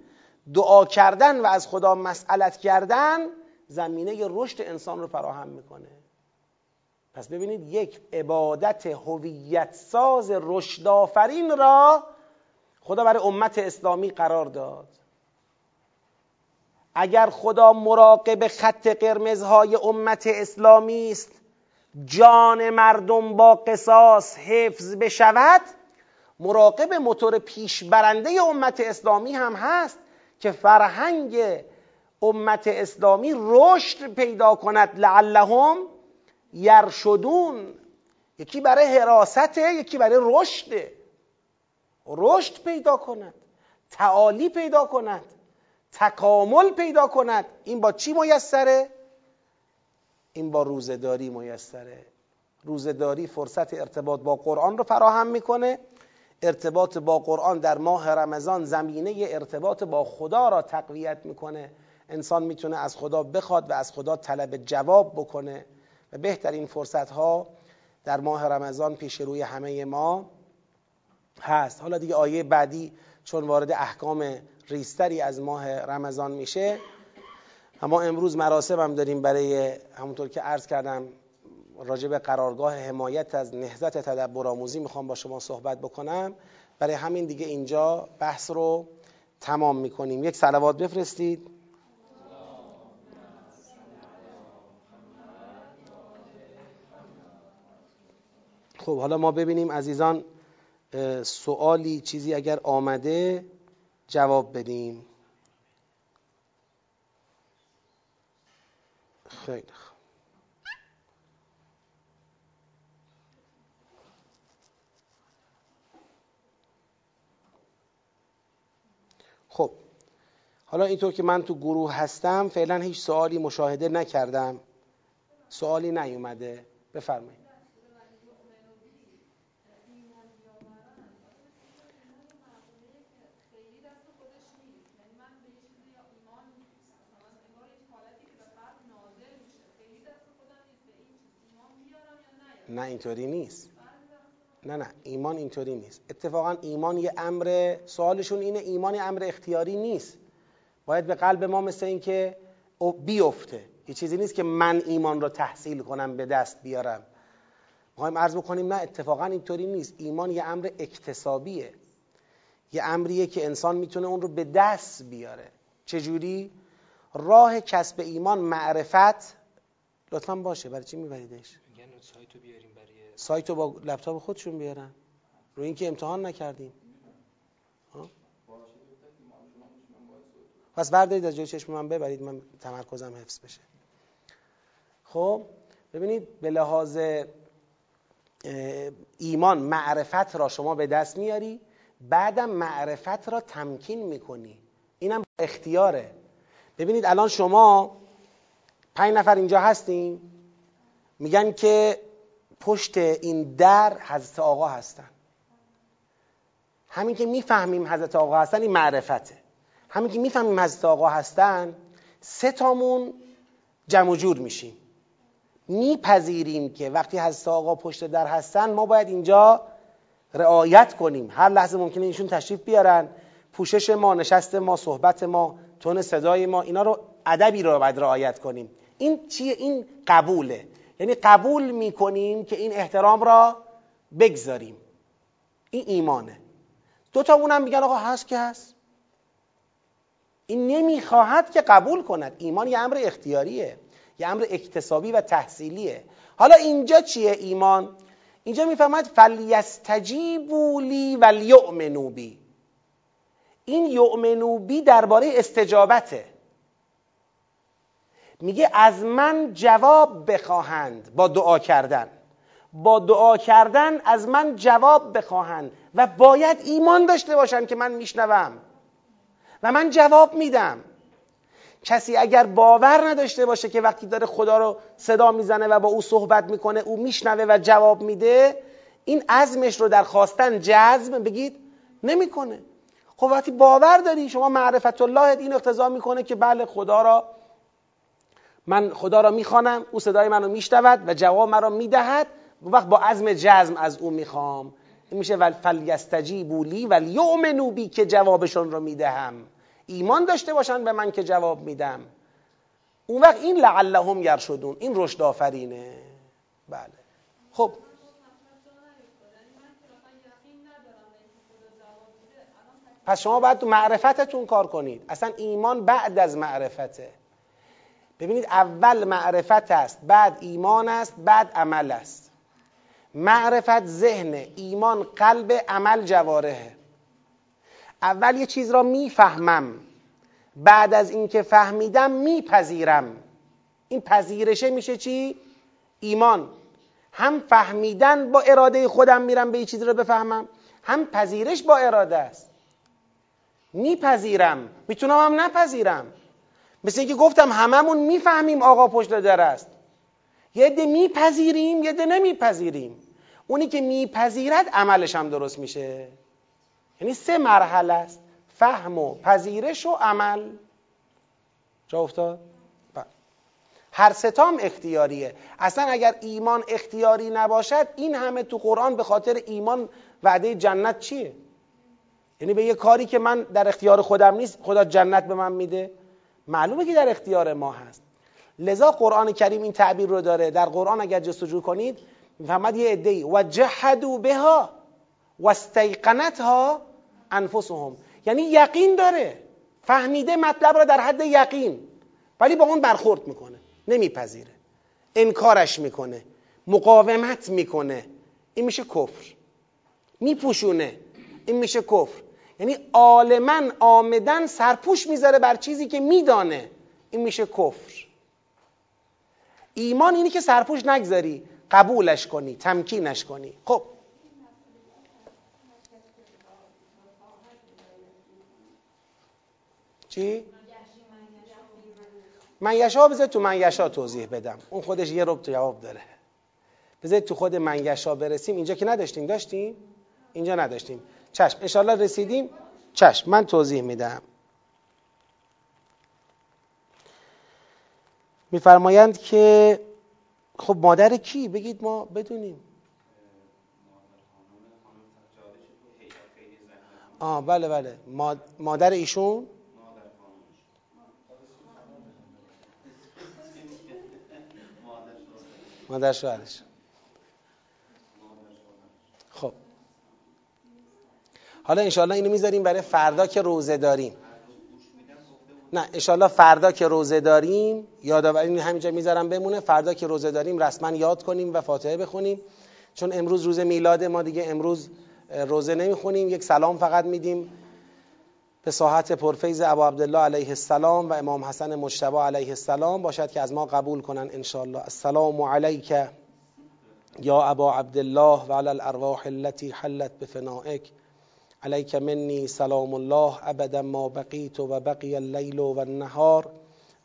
دعا کردن و از خدا مسئلت کردن، زمینه رشد انسان رو فراهم میکنه. پس ببینید یک عبادت هویت ساز رشدآفرین را خدا برای امت اسلامی قرار داد. اگر خدا مراقب خط قرمزهای امت اسلامی است، جان مردم با قصاص حفظ بشود، مراقب موتور پیش برنده امت اسلامی هم هست که فرهنگ امت اسلامی رشد پیدا کند. لعلهم یرشدون، یکی برای حراسته، یکی برای رشده، رشد پیدا کند، تعالی پیدا کند، تکامل پیدا کند. این با چی میسره؟ این با روزه‌داری میسره. روزه‌داری فرصت ارتباط با قرآن رو فراهم میکنه، ارتباط با قرآن در ماه رمضان زمینه ارتباط با خدا را تقویت میکنه. انسان میتونه از خدا بخواد و از خدا طلب جواب بکنه و بهترین فرصت ها در ماه رمضان پیش روی همه ما هست. حالا دیگه آیه بعدی چون وارد احکام ریستری از ماه رمضان میشه، اما امروز مراسم هم داریم برای، همونطور که عرض کردم، راجع به قرارگاه حمایت از نهضت تدبرآموزی میخوام با شما صحبت بکنم. برای همین دیگه اینجا بحث رو تمام میکنیم. یک صلوات بفرستید. خب حالا ما ببینیم عزیزان سوالی چیزی اگر آمده جواب بدیم. خیلی خوب. خب حالا اینطور که من تو گروه هستم فعلا هیچ سوالی مشاهده نکردم، سوالی نیومده. بفرمایید. نه اینطوری نیست، نه نه ایمان اینطوری نیست. اتفاقا ایمان یه امر، سوالشون اینه ایمان یه امر اختیاری نیست، باید به قلب ما مثل این که بیفته. یه چیزی نیست که من ایمان رو تحصیل کنم به دست بیارم. میخوایم عرض بکنیم نه اتفاقا اینطوری نیست. ایمان یه امر اکتسابیه، یه امریه که انسان میتونه اون رو به دست بیاره. چجوری؟ راه کسب ایمان معرفت. لطفاً باشه برای چی میبریدش؟ سایتو بیاریم، برای سایتو با لپتاپ خودشون بیارن، روی اینکه امتحان نکردیم. پس بردارید از جای چشم من ببرید، من تمرکزم حفظ بشه. خب ببینید به لحاظ ایمان معرفت را شما به دست میاری، بعدم معرفت را تمکین میکنی، اینم اختیاره. ببینید الان شما پنج نفر اینجا هستیم، میگن که پشت این در حضرت آقا هستن. همین که میفهمیم حضرت آقا هستن این معرفته. همین که میفهمیم حضرت آقا هستن سه تامون جمع و جور میشیم، میپذیریم که وقتی حضرت آقا پشت در هستن ما باید اینجا رعایت کنیم. هر لحظه ممکنه ایشون تشریف بیارن، پوشش ما، نشست ما، صحبت ما، تون صدای ما، اینا رو ادبی رو باید رعایت کنیم. این چیه؟ این قبوله. یعنی قبول میکنیم که این احترام را بگذاریم، این ایمانه. دو تا اونم میگن آقا هست که هست، این نمیخواهد که قبول کند. ایمان یه امر اختیاریه، یه امر اکتسابی و تحصیلیه. حالا اینجا چیه ایمان؟ اینجا میفهمد فلیستجیبوا لی ولیؤمنوا بی. این یؤمنوا بی درباره استجابته. میگه از من جواب بخواهند با دعا کردن، با دعا کردن از من جواب بخواهند و باید ایمان داشته باشند که من میشنوم و من جواب میدم. کسی اگر باور نداشته باشه که وقتی داره خدا رو صدا میزنه و با او صحبت میکنه او میشنوه و جواب میده، این عزمش رو در خواستن جزم بگید نمیکنه. خب وقتی باور داری شما معرفت اللهت این اقتضا میکنه که بله خدا را من خدا را میخوانم، او صدای منو میشنود و جواب مرا میدهد، اون وقت با عزم جزم از او میخوام. این میشه ول فلیستجیبوا لی ولیؤمنوا بی که جوابشون رو میدهم، ایمان داشته باشن به من که جواب میدم. اون وقت این لعلهم یرشدون، این رشد آفرینه. بله. خب پس شما باید تو معرفتتون کار کنید. اصلا ایمان بعد از معرفته. ببینید اول معرفت است، بعد ایمان است، بعد عمل است. معرفت ذهن، ایمان قلب، عمل جوارحه. اول یه چیز را میفهمم، بعد از اینکه فهمیدم میپذیرم. این پذیرشه میشه چی؟ ایمان. هم فهمیدن با اراده خودم میرم به یه چیز را بفهمم، هم پذیرش با اراده است. میپذیرم، میتونم هم نپذیرم. مثل اینکه گفتم هممون میفهمیم آقا پشت در است، یه ده میپذیریم یه ده نمیپذیریم. اونی که میپذیرد عملش هم درست میشه. یعنی سه مرحله است: فهم و پذیرش و عمل. جا افتاد؟ هر ستام اختیاریه. اصلا اگر ایمان اختیاری نباشد، این همه تو قرآن به خاطر ایمان وعده جنت چیه؟ یعنی به یه کاری که من در اختیار خودم نیست خدا جنت به من میده؟ معلومه که در اختیار ما هست. لذا قرآن کریم این تعبیر رو داره. در قرآن اگر جستجو کنید میفهمید یه عده‌ای و جحدوا بها و استیقنتها انفسهم، یعنی یقین داره، فهمیده مطلب رو در حد یقین، ولی با اون برخورد میکنه، نمیپذیره، انکارش میکنه، مقاومت میکنه، این میشه کفر، میپوشونه، این میشه کفر. یعنی عالمن عامدن سرپوش میذاره بر چیزی که میدانه، این میشه کفر. ایمان اینی که سرپوش نگذاری، قبولش کنی، تمکینش کنی. خب چی؟ من یشا بذار تو من یشا توضیح بدم، اون خودش یه ربط جواب داره. بذار تو خود من یشا برسیم. اینجا که نداشتیم، داشتیم؟ اینجا نداشتیم. چشم، انشالله رسیدیم. چشم، من توضیح میدم. میفرمایند که خب مادر کی؟ بگید ما بدونیم. آه بله بله، مادر ایشون؟ مادر شوهرش. خب حالا انشالله اینو میذاریم برای فردا که روزه داریم. نه انشالله فردا که روزه داریم یادآوری اینو همینجا میذارم بمونه، فردا که روزه داریم رسما یاد کنیم و فاتحه بخونیم، چون امروز روز میلاد ما دیگه امروز روزه نمیخونیم، یک سلام فقط میدیم به صاحت پرفیض ابوعبدالله علیه السلام و امام حسن مجتبی علیه السلام. باشد که از ما قبول کنن انشاءالله. السلام علیک یا ابا عبدالله و علی الارواح التي حلت بفنائک، علیک منی سلام الله ابدا ما بقیت و بقی اللیل و النهار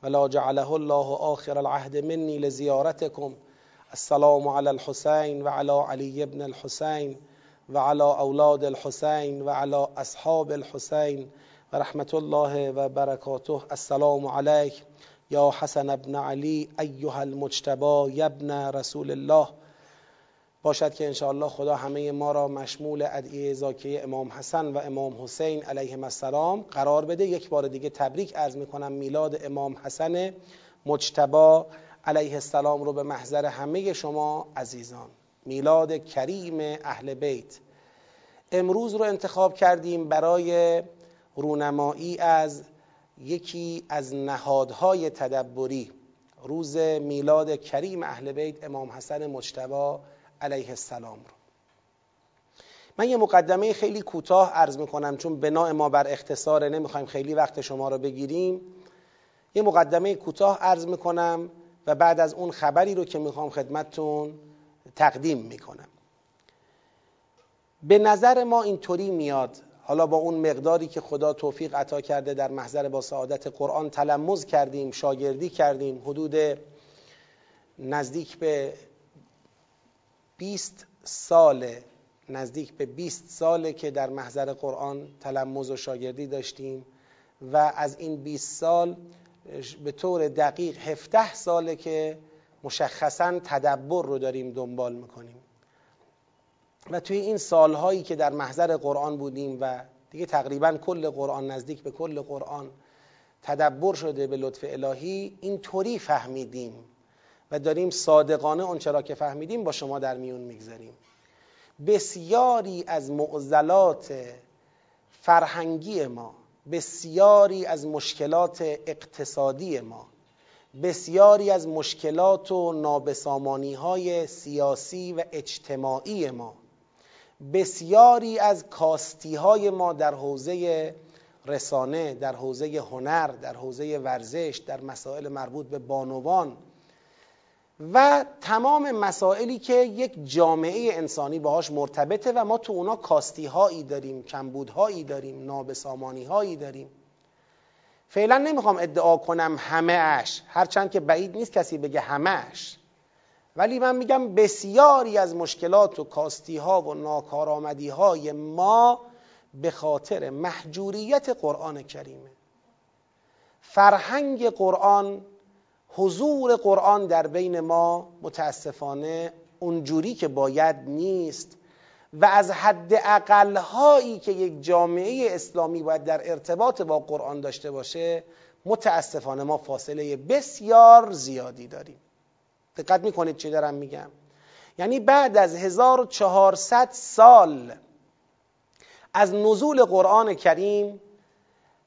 ولا جعله الله آخر العهد منی لزیارتکم. السلام علی الحسین و علی علی ابن الحسین و علی اولاد الحسین و علی اصحاب الحسین و رحمت الله و برکاته. السلام علیک یا حسن ابن علی ایها المجتبی یا ابن رسول الله. باشد که انشاءالله خدا همه ما را مشمول ادعیه زاکیه امام حسن و امام حسین علیهم السلام قرار بده. یک بار دیگه تبریک عرض میکنم میلاد امام حسن مجتبی علیه السلام رو به محضر همه شما عزیزان. میلاد کریم اهل بیت. امروز رو انتخاب کردیم برای رونمایی از یکی از نهادهای تدبری، روز میلاد کریم اهل بیت امام حسن مجتبی علیه السلام رو. من یه مقدمه خیلی کوتاه عرض میکنم، چون بنا ما بر اختصاره، نمیخوایم خیلی وقت شما رو بگیریم. یه مقدمه کوتاه عرض میکنم و بعد از اون خبری رو که میخوام خدمتتون تقدیم میکنم. به نظر ما اینطوری میاد، حالا با اون مقداری که خدا توفیق عطا کرده در محضر با سعادت قرآن تلمذ کردیم، شاگردی کردیم، حدود نزدیک به بیست ساله نزدیک به بیست ساله که در محضر قرآن تلمذ و شاگردی داشتیم و از این بیست سال به طور دقیق هفده ساله که مشخصاً تدبر رو داریم دنبال میکنیم. و توی این سالهایی که در محضر قرآن بودیم و دیگه تقریباً کل قرآن، نزدیک به کل قرآن تدبر شده به لطف الهی، این طوری فهمیدیم و داریم صادقانه اون چرا که فهمیدیم با شما در میون میگذاریم. بسیاری از معضلات فرهنگی ما، بسیاری از مشکلات اقتصادی ما، بسیاری از مشکلات و نابسامانی‌های سیاسی و اجتماعی ما، بسیاری از کاستی‌های ما در حوزه رسانه، در حوزه هنر، در حوزه ورزش، در مسائل مربوط به بانوان و تمام مسائلی که یک جامعه انسانی باهاش مرتبطه و ما تو اونا کاستی‌هایی داریم، کمبودهایی داریم، نابسامانی‌هایی داریم. فعلا نمیخوام ادعا کنم همه اش، هرچند که بعید نیست کسی بگه همه اش، ولی من میگم بسیاری از مشکلات و کاستی ها و ناکارآمدی های ما به خاطر محجوریت قرآن کریمه. فرهنگ قرآن حضور قرآن در بین ما متاسفانه اونجوری که باید نیست و از حد اقلهایی که یک جامعه اسلامی باید در ارتباط با قرآن داشته باشه متاسفانه ما فاصله بسیار زیادی داریم. دقت میکنید چی دارم میگم؟ یعنی بعد از هزار و چهارصد سال از نزول قرآن کریم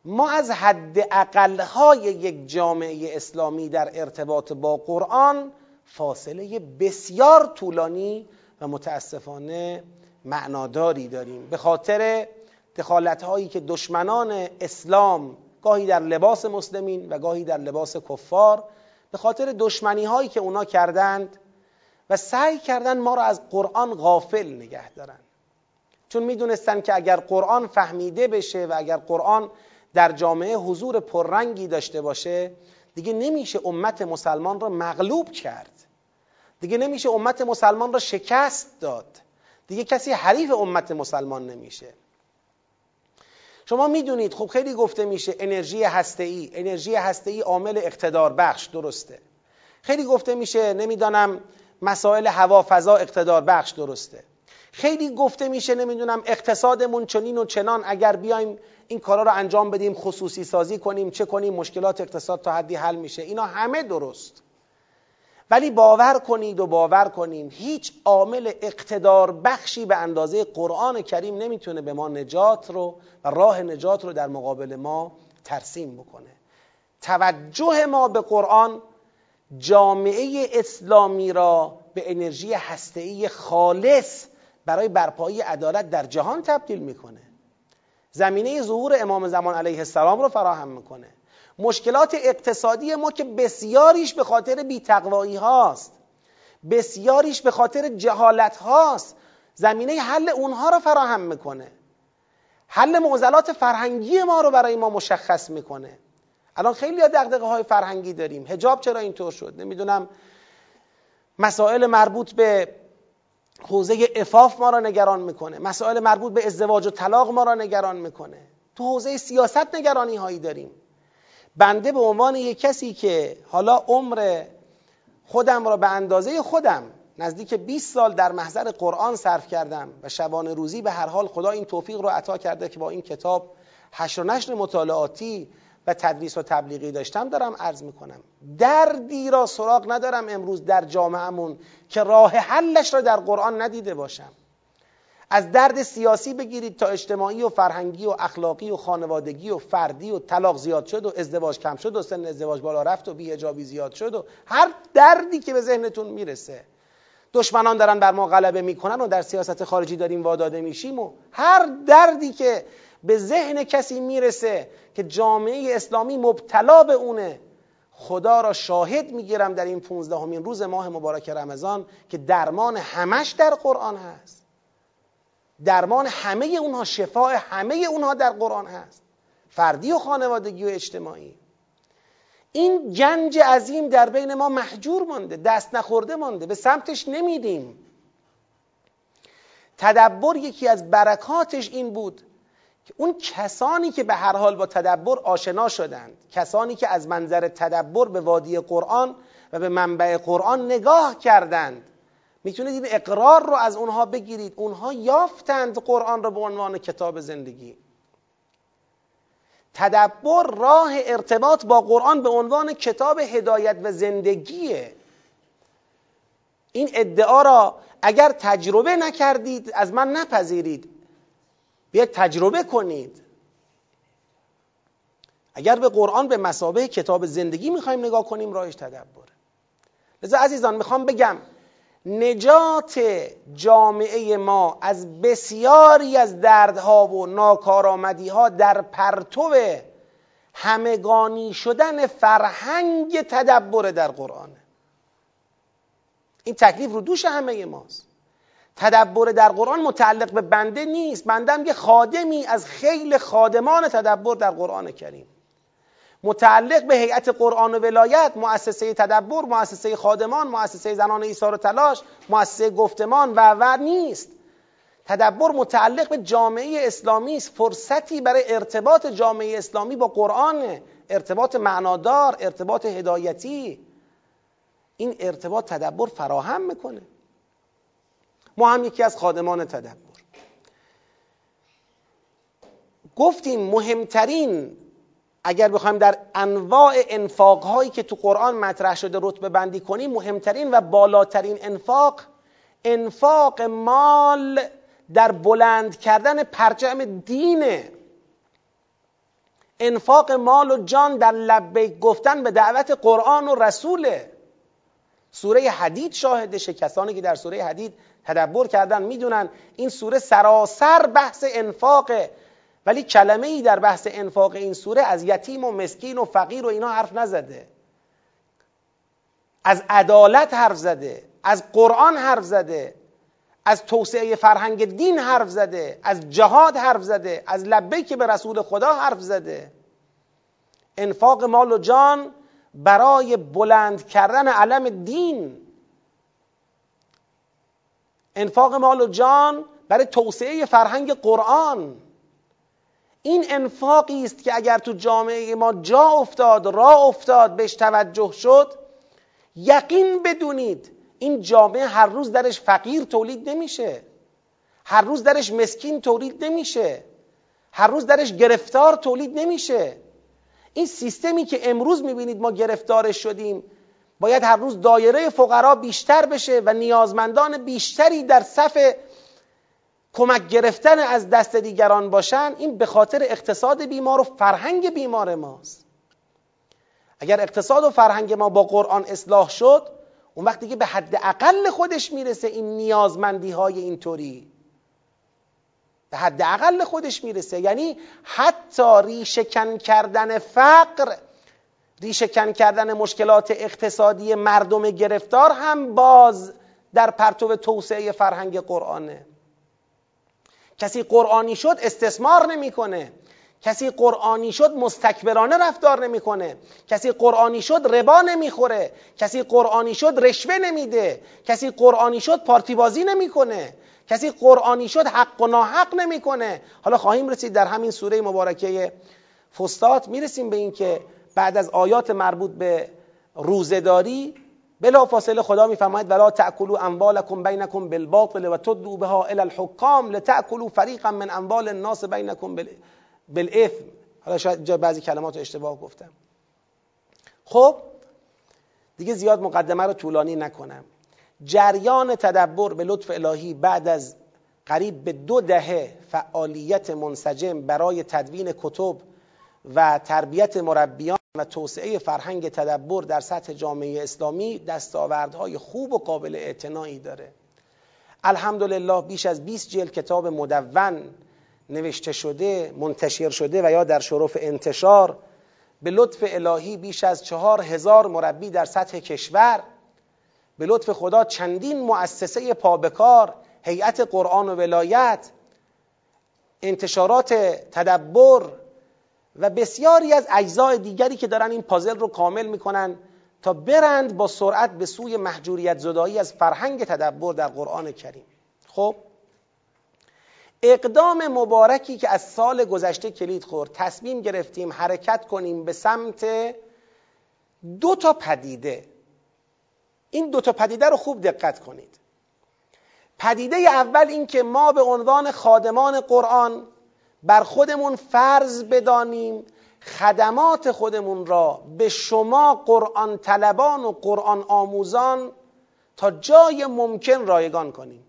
ما از حد اقلهای یک جامعه اسلامی در ارتباط با قرآن فاصله بسیار طولانی و متاسفانه معناداری داریم، به خاطر دخالت‌هایی که دشمنان اسلام گاهی در لباس مسلمین و گاهی در لباس کفار، به خاطر دشمنی‌هایی که اونا کردند و سعی کردند ما را از قرآن غافل نگه دارند، چون می‌دونستند که اگر قرآن فهمیده بشه و اگر قرآن در جامعه حضور پررنگی داشته باشه دیگه نمیشه امت مسلمان را مغلوب کرد، دیگه نمیشه امت مسلمان را شکست داد، دیگه کسی حریف امت مسلمان نمیشه. شما میدونید خب خیلی گفته میشه انرژی هسته‌ای، انرژی هسته‌ای عامل اقتدار بخش، درسته. خیلی گفته میشه نمیدونم مسائل هوافضا اقتدار بخش، درسته. خیلی گفته میشه نمیدونم اقتصادمون چنین و چنان، اگر بیایم این کارا رو انجام بدیم، خصوصی سازی کنیم، چه کنیم، مشکلات اقتصاد تا حدی حل میشه. اینا همه درست، ولی باور کنید و باور کنیم هیچ عامل اقتدار بخشی به اندازه قرآن کریم نمیتونه به ما نجات رو و راه نجات رو در مقابل ما ترسیم بکنه. توجه ما به قرآن جامعه اسلامی را به انرژی هسته‌ای خالص برای برپایی عدالت در جهان تبدیل میکنه، زمینه ظهور امام زمان علیه السلام رو فراهم میکنه. مشکلات اقتصادی ما که بسیاریش به خاطر بی‌تقوایی هاست، بسیاریش به خاطر جهالت هاست، زمینه حل اونها رو فراهم میکنه. حل معضلات فرهنگی ما رو برای ما مشخص میکنه. الان خیلی دغدغه های فرهنگی داریم. حجاب چرا اینطور شد؟ نمیدونم مسائل مربوط به حوزه عفاف ما را نگران میکنه، مسائل مربوط به ازدواج و طلاق ما را نگران میکنه. تو حوزه سیاست نگرانی هایی داریم. بنده به عنوان یک کسی که حالا عمر خودم را به اندازه خودم نزدیک بیست سال در محضر قرآن صرف کردم و شبانه روزی به هر حال خدا این توفیق را عطا کرده که با این کتاب حشر و نشر مطالعاتی و تدریس و تبلیغی داشتم، دارم عرض میکنم دردی را سراغ ندارم امروز در جامعهمون که راه حلش را در قرآن ندیده باشم. از درد سیاسی بگیرید تا اجتماعی و فرهنگی و اخلاقی و خانوادگی و فردی و طلاق زیاد شد و ازدواج کم شد و سن ازدواج بالا رفت و بی‌حجابی زیاد شد و هر دردی که به ذهنتون میرسه، دشمنان دارن بر ما غلبه میکنن و در سیاست خارجی داریم واداده میشیم و هر دردی که به ذهن کسی میرسه که جامعه اسلامی مبتلا به اونه، خدا را شاهد میگیرم در این پانزدهمین روز ماه مبارک رمضان که درمان همش در قرآن هست، درمان همه اونها، شفاء همه اونها در قرآن هست، فردی و خانوادگی و اجتماعی. این گنج عظیم در بین ما محجور مانده، دست نخورده مانده، به سمتش نمیدیم. تدبر یکی از برکاتش این بود که اون کسانی که به هر حال با تدبر آشنا شدند، کسانی که از منظر تدبر به وادی قرآن و به منبع قرآن نگاه کردند، میتونید این اقرار رو از اونها بگیرید، اونها یافتند قرآن رو به عنوان کتاب زندگی. تدبر راه ارتباط با قرآن به عنوان کتاب هدایت و زندگیه. این ادعا را اگر تجربه نکردید از من نپذیرید، بیاید تجربه کنید. اگر به قرآن به مثابه کتاب زندگی میخوایم نگاه کنیم، راهش تدبره. لذا عزیزان میخوام بگم نجات جامعه ما از بسیاری از دردها و ناکارآمدیها در پرتو همگانی شدن فرهنگ تدبر در قرآنه. این تکلیف رو دوش همه ماست. تدبر در قرآن متعلق به بنده نیست، بنده هم یه خادمی از خیل خادمان تدبر در قرآن کریم. متعلق به هیئت قرآن و ولایت، مؤسسه تدبر، مؤسسه خادمان، مؤسسه زنان ایثار و تلاش، مؤسسه گفتمان و و نیست. تدبر متعلق به جامعه اسلامی است، فرصتی برای ارتباط جامعه اسلامی با قرآن، ارتباط معنادار، ارتباط هدایتی. این ارتباط تدبر فراهم میکنه. ما هم یکی از خادمان تدبر گفتیم مهمترین، اگر بخوایم در انواع انفاقهایی که تو قرآن مطرح شده رتبه بندی کنیم، مهمترین و بالاترین انفاق، انفاق مال در بلند کردن پرچم دینه. انفاق مال و جان در لبیک گفتن به دعوت قرآن و رسوله. سوره حدید شاهدشه. کسانی که در سوره حدید تدبر کردن میدونن این سوره سراسر بحث انفاقه، ولی کلمه ای در بحث انفاق این سوره از یتیم و مسکین و فقیر و اینا حرف نزده، از عدالت حرف زده، از قرآن حرف زده، از توسعه فرهنگ دین حرف زده، از جهاد حرف زده، از لبیک به رسول خدا حرف زده. انفاق مال و جان برای بلند کردن علم دین، انفاق مال و جان برای توسعه فرهنگ قرآن. این انفاقی است که اگر تو جامعه ما جا افتاد، راه افتاد، بهش توجه شد، یقین بدونید این جامعه هر روز درش فقیر تولید نمیشه، هر روز درش مسکین تولید نمیشه، هر روز درش گرفتار تولید نمیشه. این سیستمی که امروز میبینید ما گرفتارش شدیم، باید هر روز دایره فقرا بیشتر بشه و نیازمندان بیشتری در صف کمک گرفتن از دست دیگران باشن. این به خاطر اقتصاد بیمار و فرهنگ بیمار ماست. اگر اقتصاد و فرهنگ ما با قرآن اصلاح شد، اون وقتی که به حد اقل خودش میرسه این نیازمندی های اینطوری، به حد اقل خودش میرسه. یعنی حتی ریشه‌کن کردن فقر، ریشه‌کن کردن مشکلات اقتصادی مردم گرفتار هم باز در پرتو توسعه فرهنگ قرآنه. کسی قرآنی شد استثمار نمیکنه، کسی قرآنی شد مستکبرانه رفتار نمیکنه، کسی قرآنی شد ربا نمیخوره، کسی قرآنی شد رشوه نمیده، کسی قرآنی شد پارتی بازی نمیکنه، کسی قرآنی شد حق و ناحق نمیکنه. حالا خواهیم رسید در همین سوره مبارکه فستاد میرسیم به این که بعد از آیات مربوط به روزه‌داری بلافاصله خدا میفرماید ولا تأکلوا اموالکم بینکم بالباطل و تدعوا بها الی الحکام لتأکلوا فریقا من اموال الناس بینکم بالاثم. حالا شاید بعضی کلمات رو اشتباه گفتم. خب دیگه زیاد مقدمه رو طولانی نکنم. جریان تدبر به لطف الهی بعد از قریب به دو دهه فعالیت منسجم برای تدوین کتب و تربیت مربیان و توسعه فرهنگ تدبر در سطح جامعه اسلامی دستاوردهای خوب و قابل اعتنایی داره. الحمدلله بیش از بیست جلد کتاب مدون نوشته شده، منتشر شده و یا در شرف انتشار. به لطف الهی بیش از چهار هزار مربی در سطح کشور، به لطف خدا چندین مؤسسه پابکار، هیئت قرآن و ولایت، انتشارات تدبر و بسیاری از اجزای دیگری که دارن این پازل رو کامل میکنن تا برند با سرعت به سوی محجوریت زدایی از فرهنگ تدبر در قرآن کریم. خب اقدام مبارکی که از سال گذشته کلید خورد، تصمیم گرفتیم حرکت کنیم به سمت دو تا پدیده. این دو تا پدیده رو خوب دقت کنید. پدیده اول این که ما به عنوان خادمان قرآن بر خودمون فرض بدانیم خدمات خودمون را به شما قرآن طلبان و قرآن آموزان تا جای ممکن رایگان کنیم.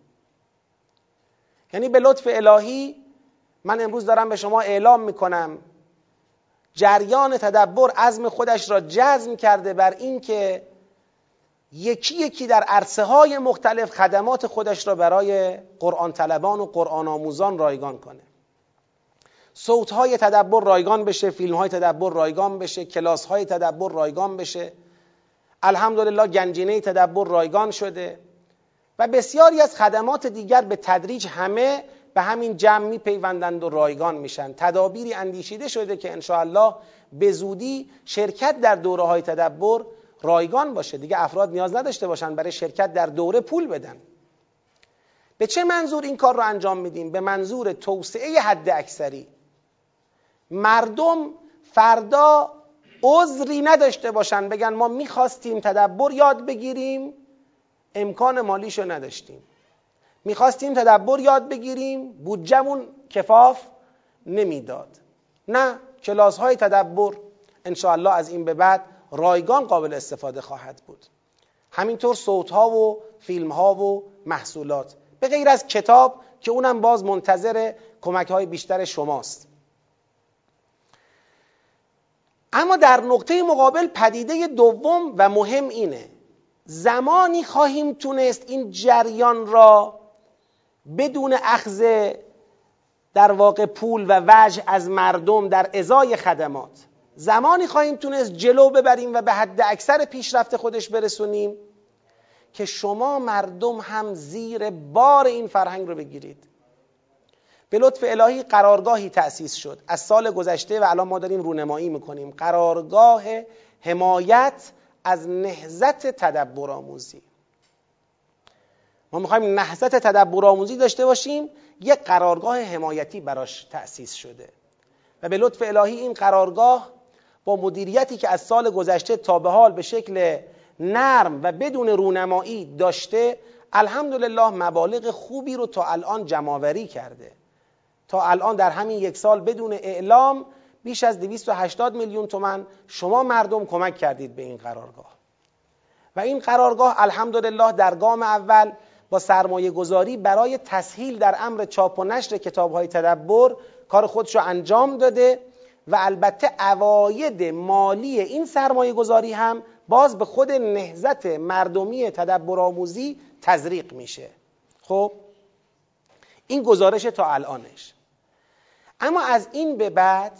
یعنی به لطف الهی من امروز دارم به شما اعلام میکنم جریان تدبر عزم خودش را جزم کرده بر این که یکی یکی در عرصه های مختلف خدمات خودش را برای قرآن طلبان و قرآن آموزان رایگان کنه. صوت های تدبر رایگان بشه، فیلم های تدبر رایگان بشه، کلاس های تدبر رایگان بشه. الحمدلله گنجینه تدبر رایگان شده و بسیاری از خدمات دیگر به تدریج همه به همین جمع می پیوندند و رایگان میشن. تدابیری اندیشیده شده که انشاءالله به زودی شرکت در دوره های تدبر رایگان باشه، دیگه افراد نیاز نداشته باشن برای شرکت در دوره پول بدن. به چه منظور این کار رو انجام میدیم؟ به منظور توسعه حد اکثری. مردم فردا عذری نداشته باشن بگن ما میخواستیم تدبر یاد بگیریم امکان مالیشو نداشتیم، میخواستیم تدبر یاد بگیریم بودجمون کفاف نمیداد. نه، کلاس های تدبر انشاءالله از این به بعد رایگان قابل استفاده خواهد بود. همینطور صوت ها و فیلم ها و محصولات به غیر از کتاب که اونم باز منتظر کمک های بیشتر شماست. اما در نقطه مقابل پدیده دوم و مهم اینه زمانی خواهیم تونست این جریان را بدون اخذ در واقع پول و وجه از مردم در ازای خدمات، زمانی خواهیم تونست جلو ببریم و به حد اکثر پیشرفت خودش برسونیم که شما مردم هم زیر بار این فرهنگ رو بگیرید. به لطف الهی قرارگاهی تأسیس شد از سال گذشته و الان ما داریم رونمایی میکنیم، قرارگاه حمایت از نهضت تدبرآموزی. ما میخوایم نهضت تدبرآموزی داشته باشیم، یک قرارگاه حمایتی براش تأسیس شده و به لطف الهی این قرارگاه با مدیریتی که از سال گذشته تا به حال به شکل نرم و بدون رونمایی داشته الحمدلله مبالغ خوبی رو تا الان جمع‌آوری کرده. تا الان در همین یک سال بدون اعلام بیش از دویست و هشتاد میلیون تومان شما مردم کمک کردید به این قرارگاه و این قرارگاه الحمدلله در گام اول با سرمایه گذاری برای تسهیل در امر چاپ و نشر کتاب‌های تدبر کار خودش رو انجام داده و البته عواید مالی این سرمایه گذاری هم باز به خود نهضت مردمی تدبرآموزی تزریق میشه. خب این گزارش تا الانش. اما از این به بعد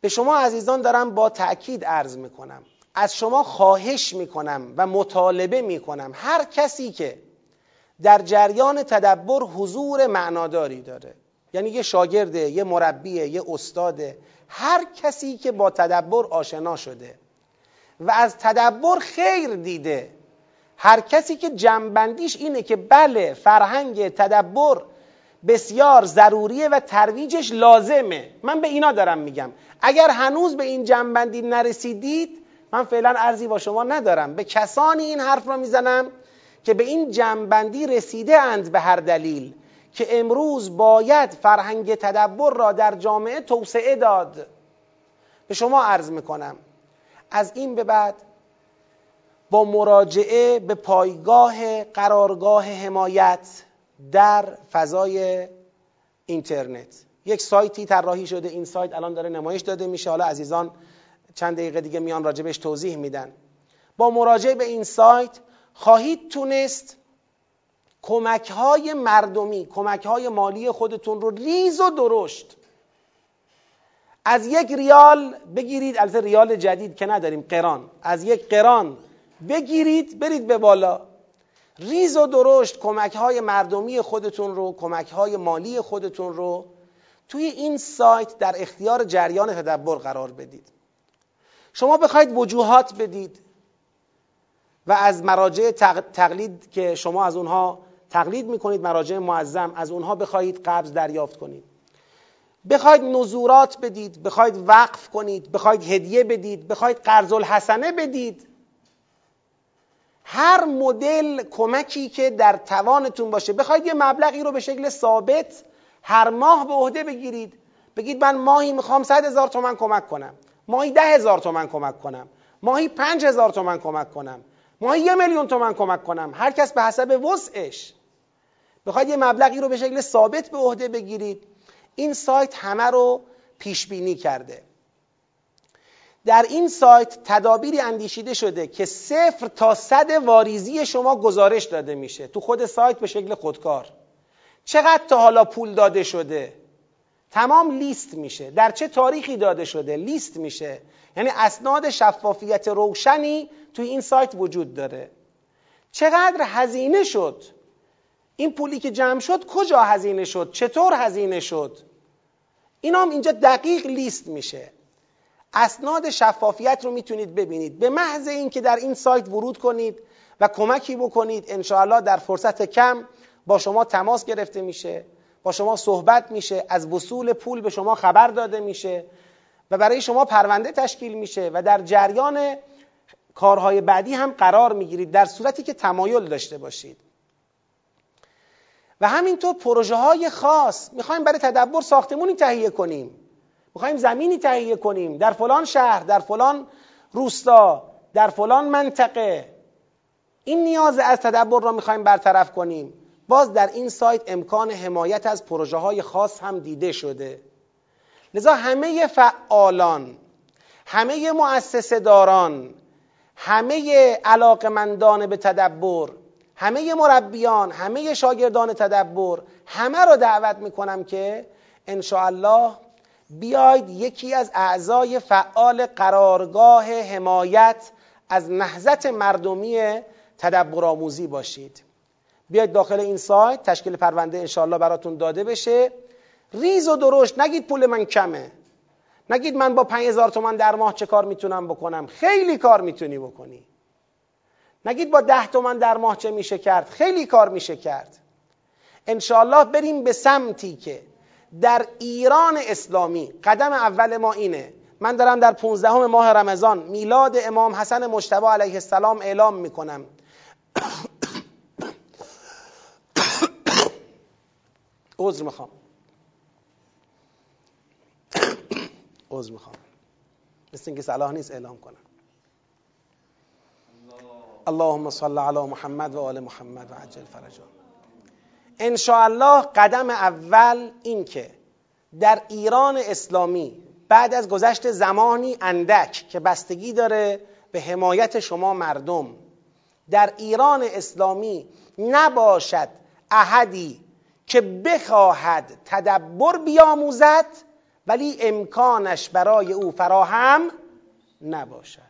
به شما عزیزان دارم با تأکید عرض میکنم، از شما خواهش میکنم و مطالبه میکنم هر کسی که در جریان تدبر حضور معناداری داره، یعنی یه شاگرده، یه مربیه، یه استاده، هر کسی که با تدبر آشنا شده و از تدبر خیر دیده، هر کسی که جنبندیش اینه که بله فرهنگ تدبر بسیار ضروریه و ترویجش لازمه، من به اینا دارم میگم اگر هنوز به این جنبندی نرسیدید من فعلا عرضی با شما ندارم، به کسانی این حرف را میزنم که به این جنبندی رسیده اند به هر دلیل که امروز باید فرهنگ تدبر را در جامعه توسعه داد. به شما عرض میکنم از این به بعد با مراجعه به پایگاه قرارگاه حمایت در فضای اینترنت، یک سایتی طراحی شده، این سایت الان داره نمایش داده میشه، حالا عزیزان چند دقیقه دیگه میان راجبش توضیح میدن، با مراجعه به این سایت خواهید تونست کمک‌های مردمی، کمک‌های مالی خودتون رو ریز و درشت از یک ریال بگیرید، البته ریال جدید که نداریم، قران، از یک قران بگیرید برید به بالا، ریز و درشت کمک‌های مردمی خودتون رو، کمک‌های مالی خودتون رو توی این سایت در اختیار جریان تدبر قرار بدید. شما بخواید وجوهات بدید و از مراجع تقلید که شما از اونها تقلید میکنید، مراجع معظم، از اونها بخواید قبض دریافت کنید، بخواید نذورات بدید، بخواید وقف کنید، بخواید هدیه بدید، بخواید قرض الحسنه بدید، هر مدل کمکی که در توانتون باشه، بخواید یه مبلغی رو به شکل ثابت هر ماه به عهده بگیرید، بگید من ماهی میخوام صد هزار تومان کمک کنم، ماهی ده هزار تومان کمک کنم، ماهی پنج هزار تومان کمک کنم، ماهی یه میلیون تومان کمک کنم، هر کس به حسب وسعش. بخواید یه مبلغی رو به شکل ثابت به عهده بگیرید، این سایت همه رو پیش بینی کرده. در این سایت تدابیری اندیشیده شده که صفر تا صد واریزی شما گزارش داده میشه تو خود سایت به شکل خودکار، چقدر تا حالا پول داده شده تمام لیست میشه، در چه تاریخی داده شده لیست میشه، یعنی اسناد شفافیت روشنی توی این سایت وجود داره. چقدر هزینه شد، این پولی که جمع شد کجا هزینه شد، چطور هزینه شد، اینا هم اینجا دقیق لیست میشه. اسناد شفافیت رو میتونید ببینید. به محض اینکه در این سایت ورود کنید و کمکی بکنید انشاءالله در فرصت کم با شما تماس گرفته میشه، با شما صحبت میشه، از وصول پول به شما خبر داده میشه و برای شما پرونده تشکیل میشه و در جریان کارهای بعدی هم قرار میگیرید در صورتی که تمایل داشته باشید. و همینطور پروژه های خاص، میخوایم برای تدبر ساختمونی تهیه کنیم، میخوایم زمینی تهیه کنیم در فلان شهر، در فلان روستا، در فلان منطقه، این نیاز از تدبر را میخوایم برطرف کنیم. باز در این سایت امکان حمایت از پروژه های خاص هم دیده شده. لذا همه فعالان، همه مؤسسه داران، همه علاقمندان به تدبر، همه مربیان، همه شاگردان تدبر، همه را دعوت میکنم که انشاءالله بیاید یکی از اعضای فعال قرارگاه حمایت از نهضت مردمی تدبرآموزی باشید. بیاید داخل این سایت، تشکیل پرونده انشاءالله براتون داده بشه. ریز و درشت نگید پول من کمه، نگید من با پنج هزار تومان در ماه چه کار میتونم بکنم، خیلی کار میتونی بکنی. نگید با ده تومان در ماه چه میشه کرد، خیلی کار میشه کرد. انشاءالله بریم به سمتی که در ایران اسلامی قدم اول ما اینه. من دارم در پانزدهم ماه رمضان میلاد امام حسن مجتبی علیه السلام اعلام میکنم. عذر میخوام عذر میخوام مثل اینکه صلاح نیست اعلام کنم. اللهم صل علی محمد و آل محمد و عجل فرجهم. ان شاء الله قدم اول این که در ایران اسلامی بعد از گذشت زمانی اندک که بستگی داره به حمایت شما مردم، در ایران اسلامی نباشد احدی که بخواهد تدبر بیاموزد ولی امکانش برای او فراهم نباشد.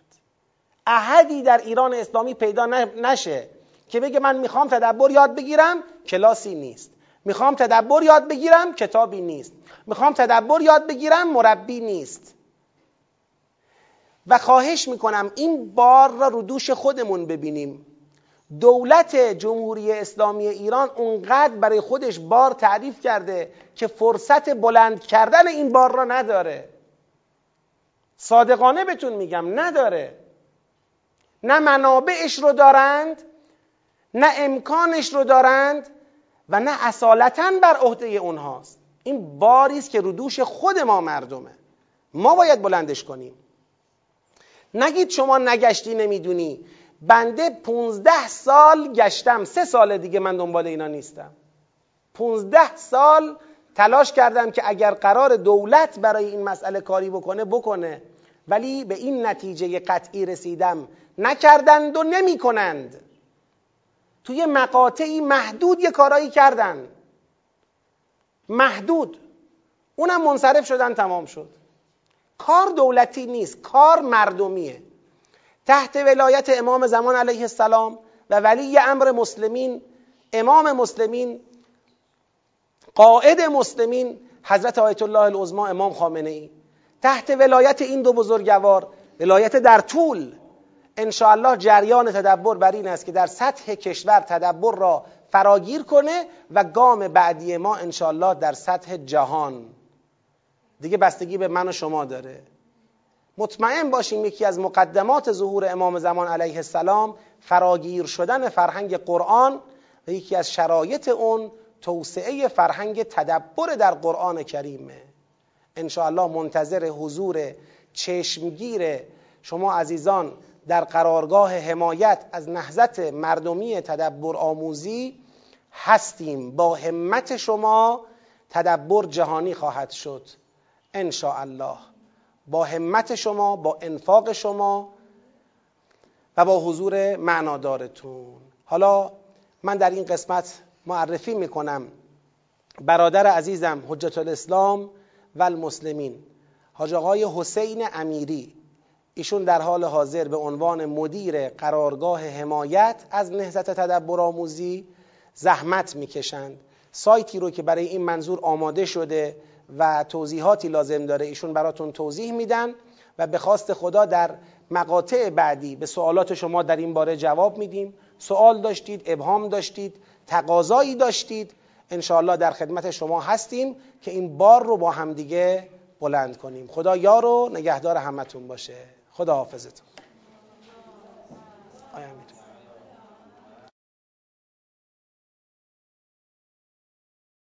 احدی در ایران اسلامی پیدا نشه که بگه من میخوام تدبر یاد بگیرم، کلاسی نیست. میخوام تدبر یاد بگیرم، کتابی نیست. میخوام تدبر یاد بگیرم، مربی نیست. و خواهش میکنم این بار را رو دوش خودمون ببینیم. دولت جمهوری اسلامی ایران اونقدر برای خودش بار تعریف کرده که فرصت بلند کردن این بار را نداره. صادقانه بهتون میگم نداره. نه منابعش رو دارند، نه امکانش رو دارند و نه اصالتاً بر عهده اونهاست. این باری است که رو دوش خود ما مردمه، ما باید بلندش کنیم. نگید شما نگشتی نمیدونی. بنده پونزده سال گشتم، سه سال دیگه من دنبال اینا نیستم. پونزده سال تلاش کردم که اگر قرار دولت برای این مسئله کاری بکنه بکنه، ولی به این نتیجه قطعی رسیدم نکردند و نمی کنند. توی مقاطعی محدود یه کارایی کردن، محدود، اونم منصرف شدن، تمام شد. کار دولتی نیست، کار مردمیه. تحت ولایت امام زمان علیه السلام و ولی امر مسلمین، امام مسلمین، قائد مسلمین، حضرت آیت الله العظمی امام خامنه ای، تحت ولایت این دو بزرگوار، ولایت در طول، انشاءالله جریان تدبر بر این است که در سطح کشور تدبر را فراگیر کنه و گام بعدی ما انشاءالله در سطح جهان دیگه بستگی به من و شما داره. مطمئن باشیم یکی از مقدمات ظهور امام زمان علیه السلام فراگیر شدن فرهنگ قرآن و یکی از شرایط اون توسعه فرهنگ تدبر در قرآن کریمه. انشاءالله منتظر حضور چشمگیر شما عزیزان در قرارگاه حمایت از نهضت مردمی تدبرآموزی هستیم. با همت شما تدبر جهانی خواهد شد انشاءالله. با همت شما، با انفاق شما و با حضور معنادارتون. حالا من در این قسمت معرفی میکنم برادر عزیزم حجت الاسلام و المسلمین حاج آقای حسین امیری. ایشون در حال حاضر به عنوان مدیر قرارگاه حمایت از نهضت تدبرآموزی زحمت میکشند. سایتی رو که برای این منظور آماده شده و توضیحاتی لازم داره ایشون براتون توضیح میدن و به خواست خدا در مقاطع بعدی به سوالات شما در این باره جواب میدیم. سوال داشتید، ابهام داشتید، تقاضایی داشتید، انشاءالله در خدمت شما هستیم که این بار رو با همدیگه بلند کنیم. خدا یار و نگهدار همتون باشه. خدا حافظتون.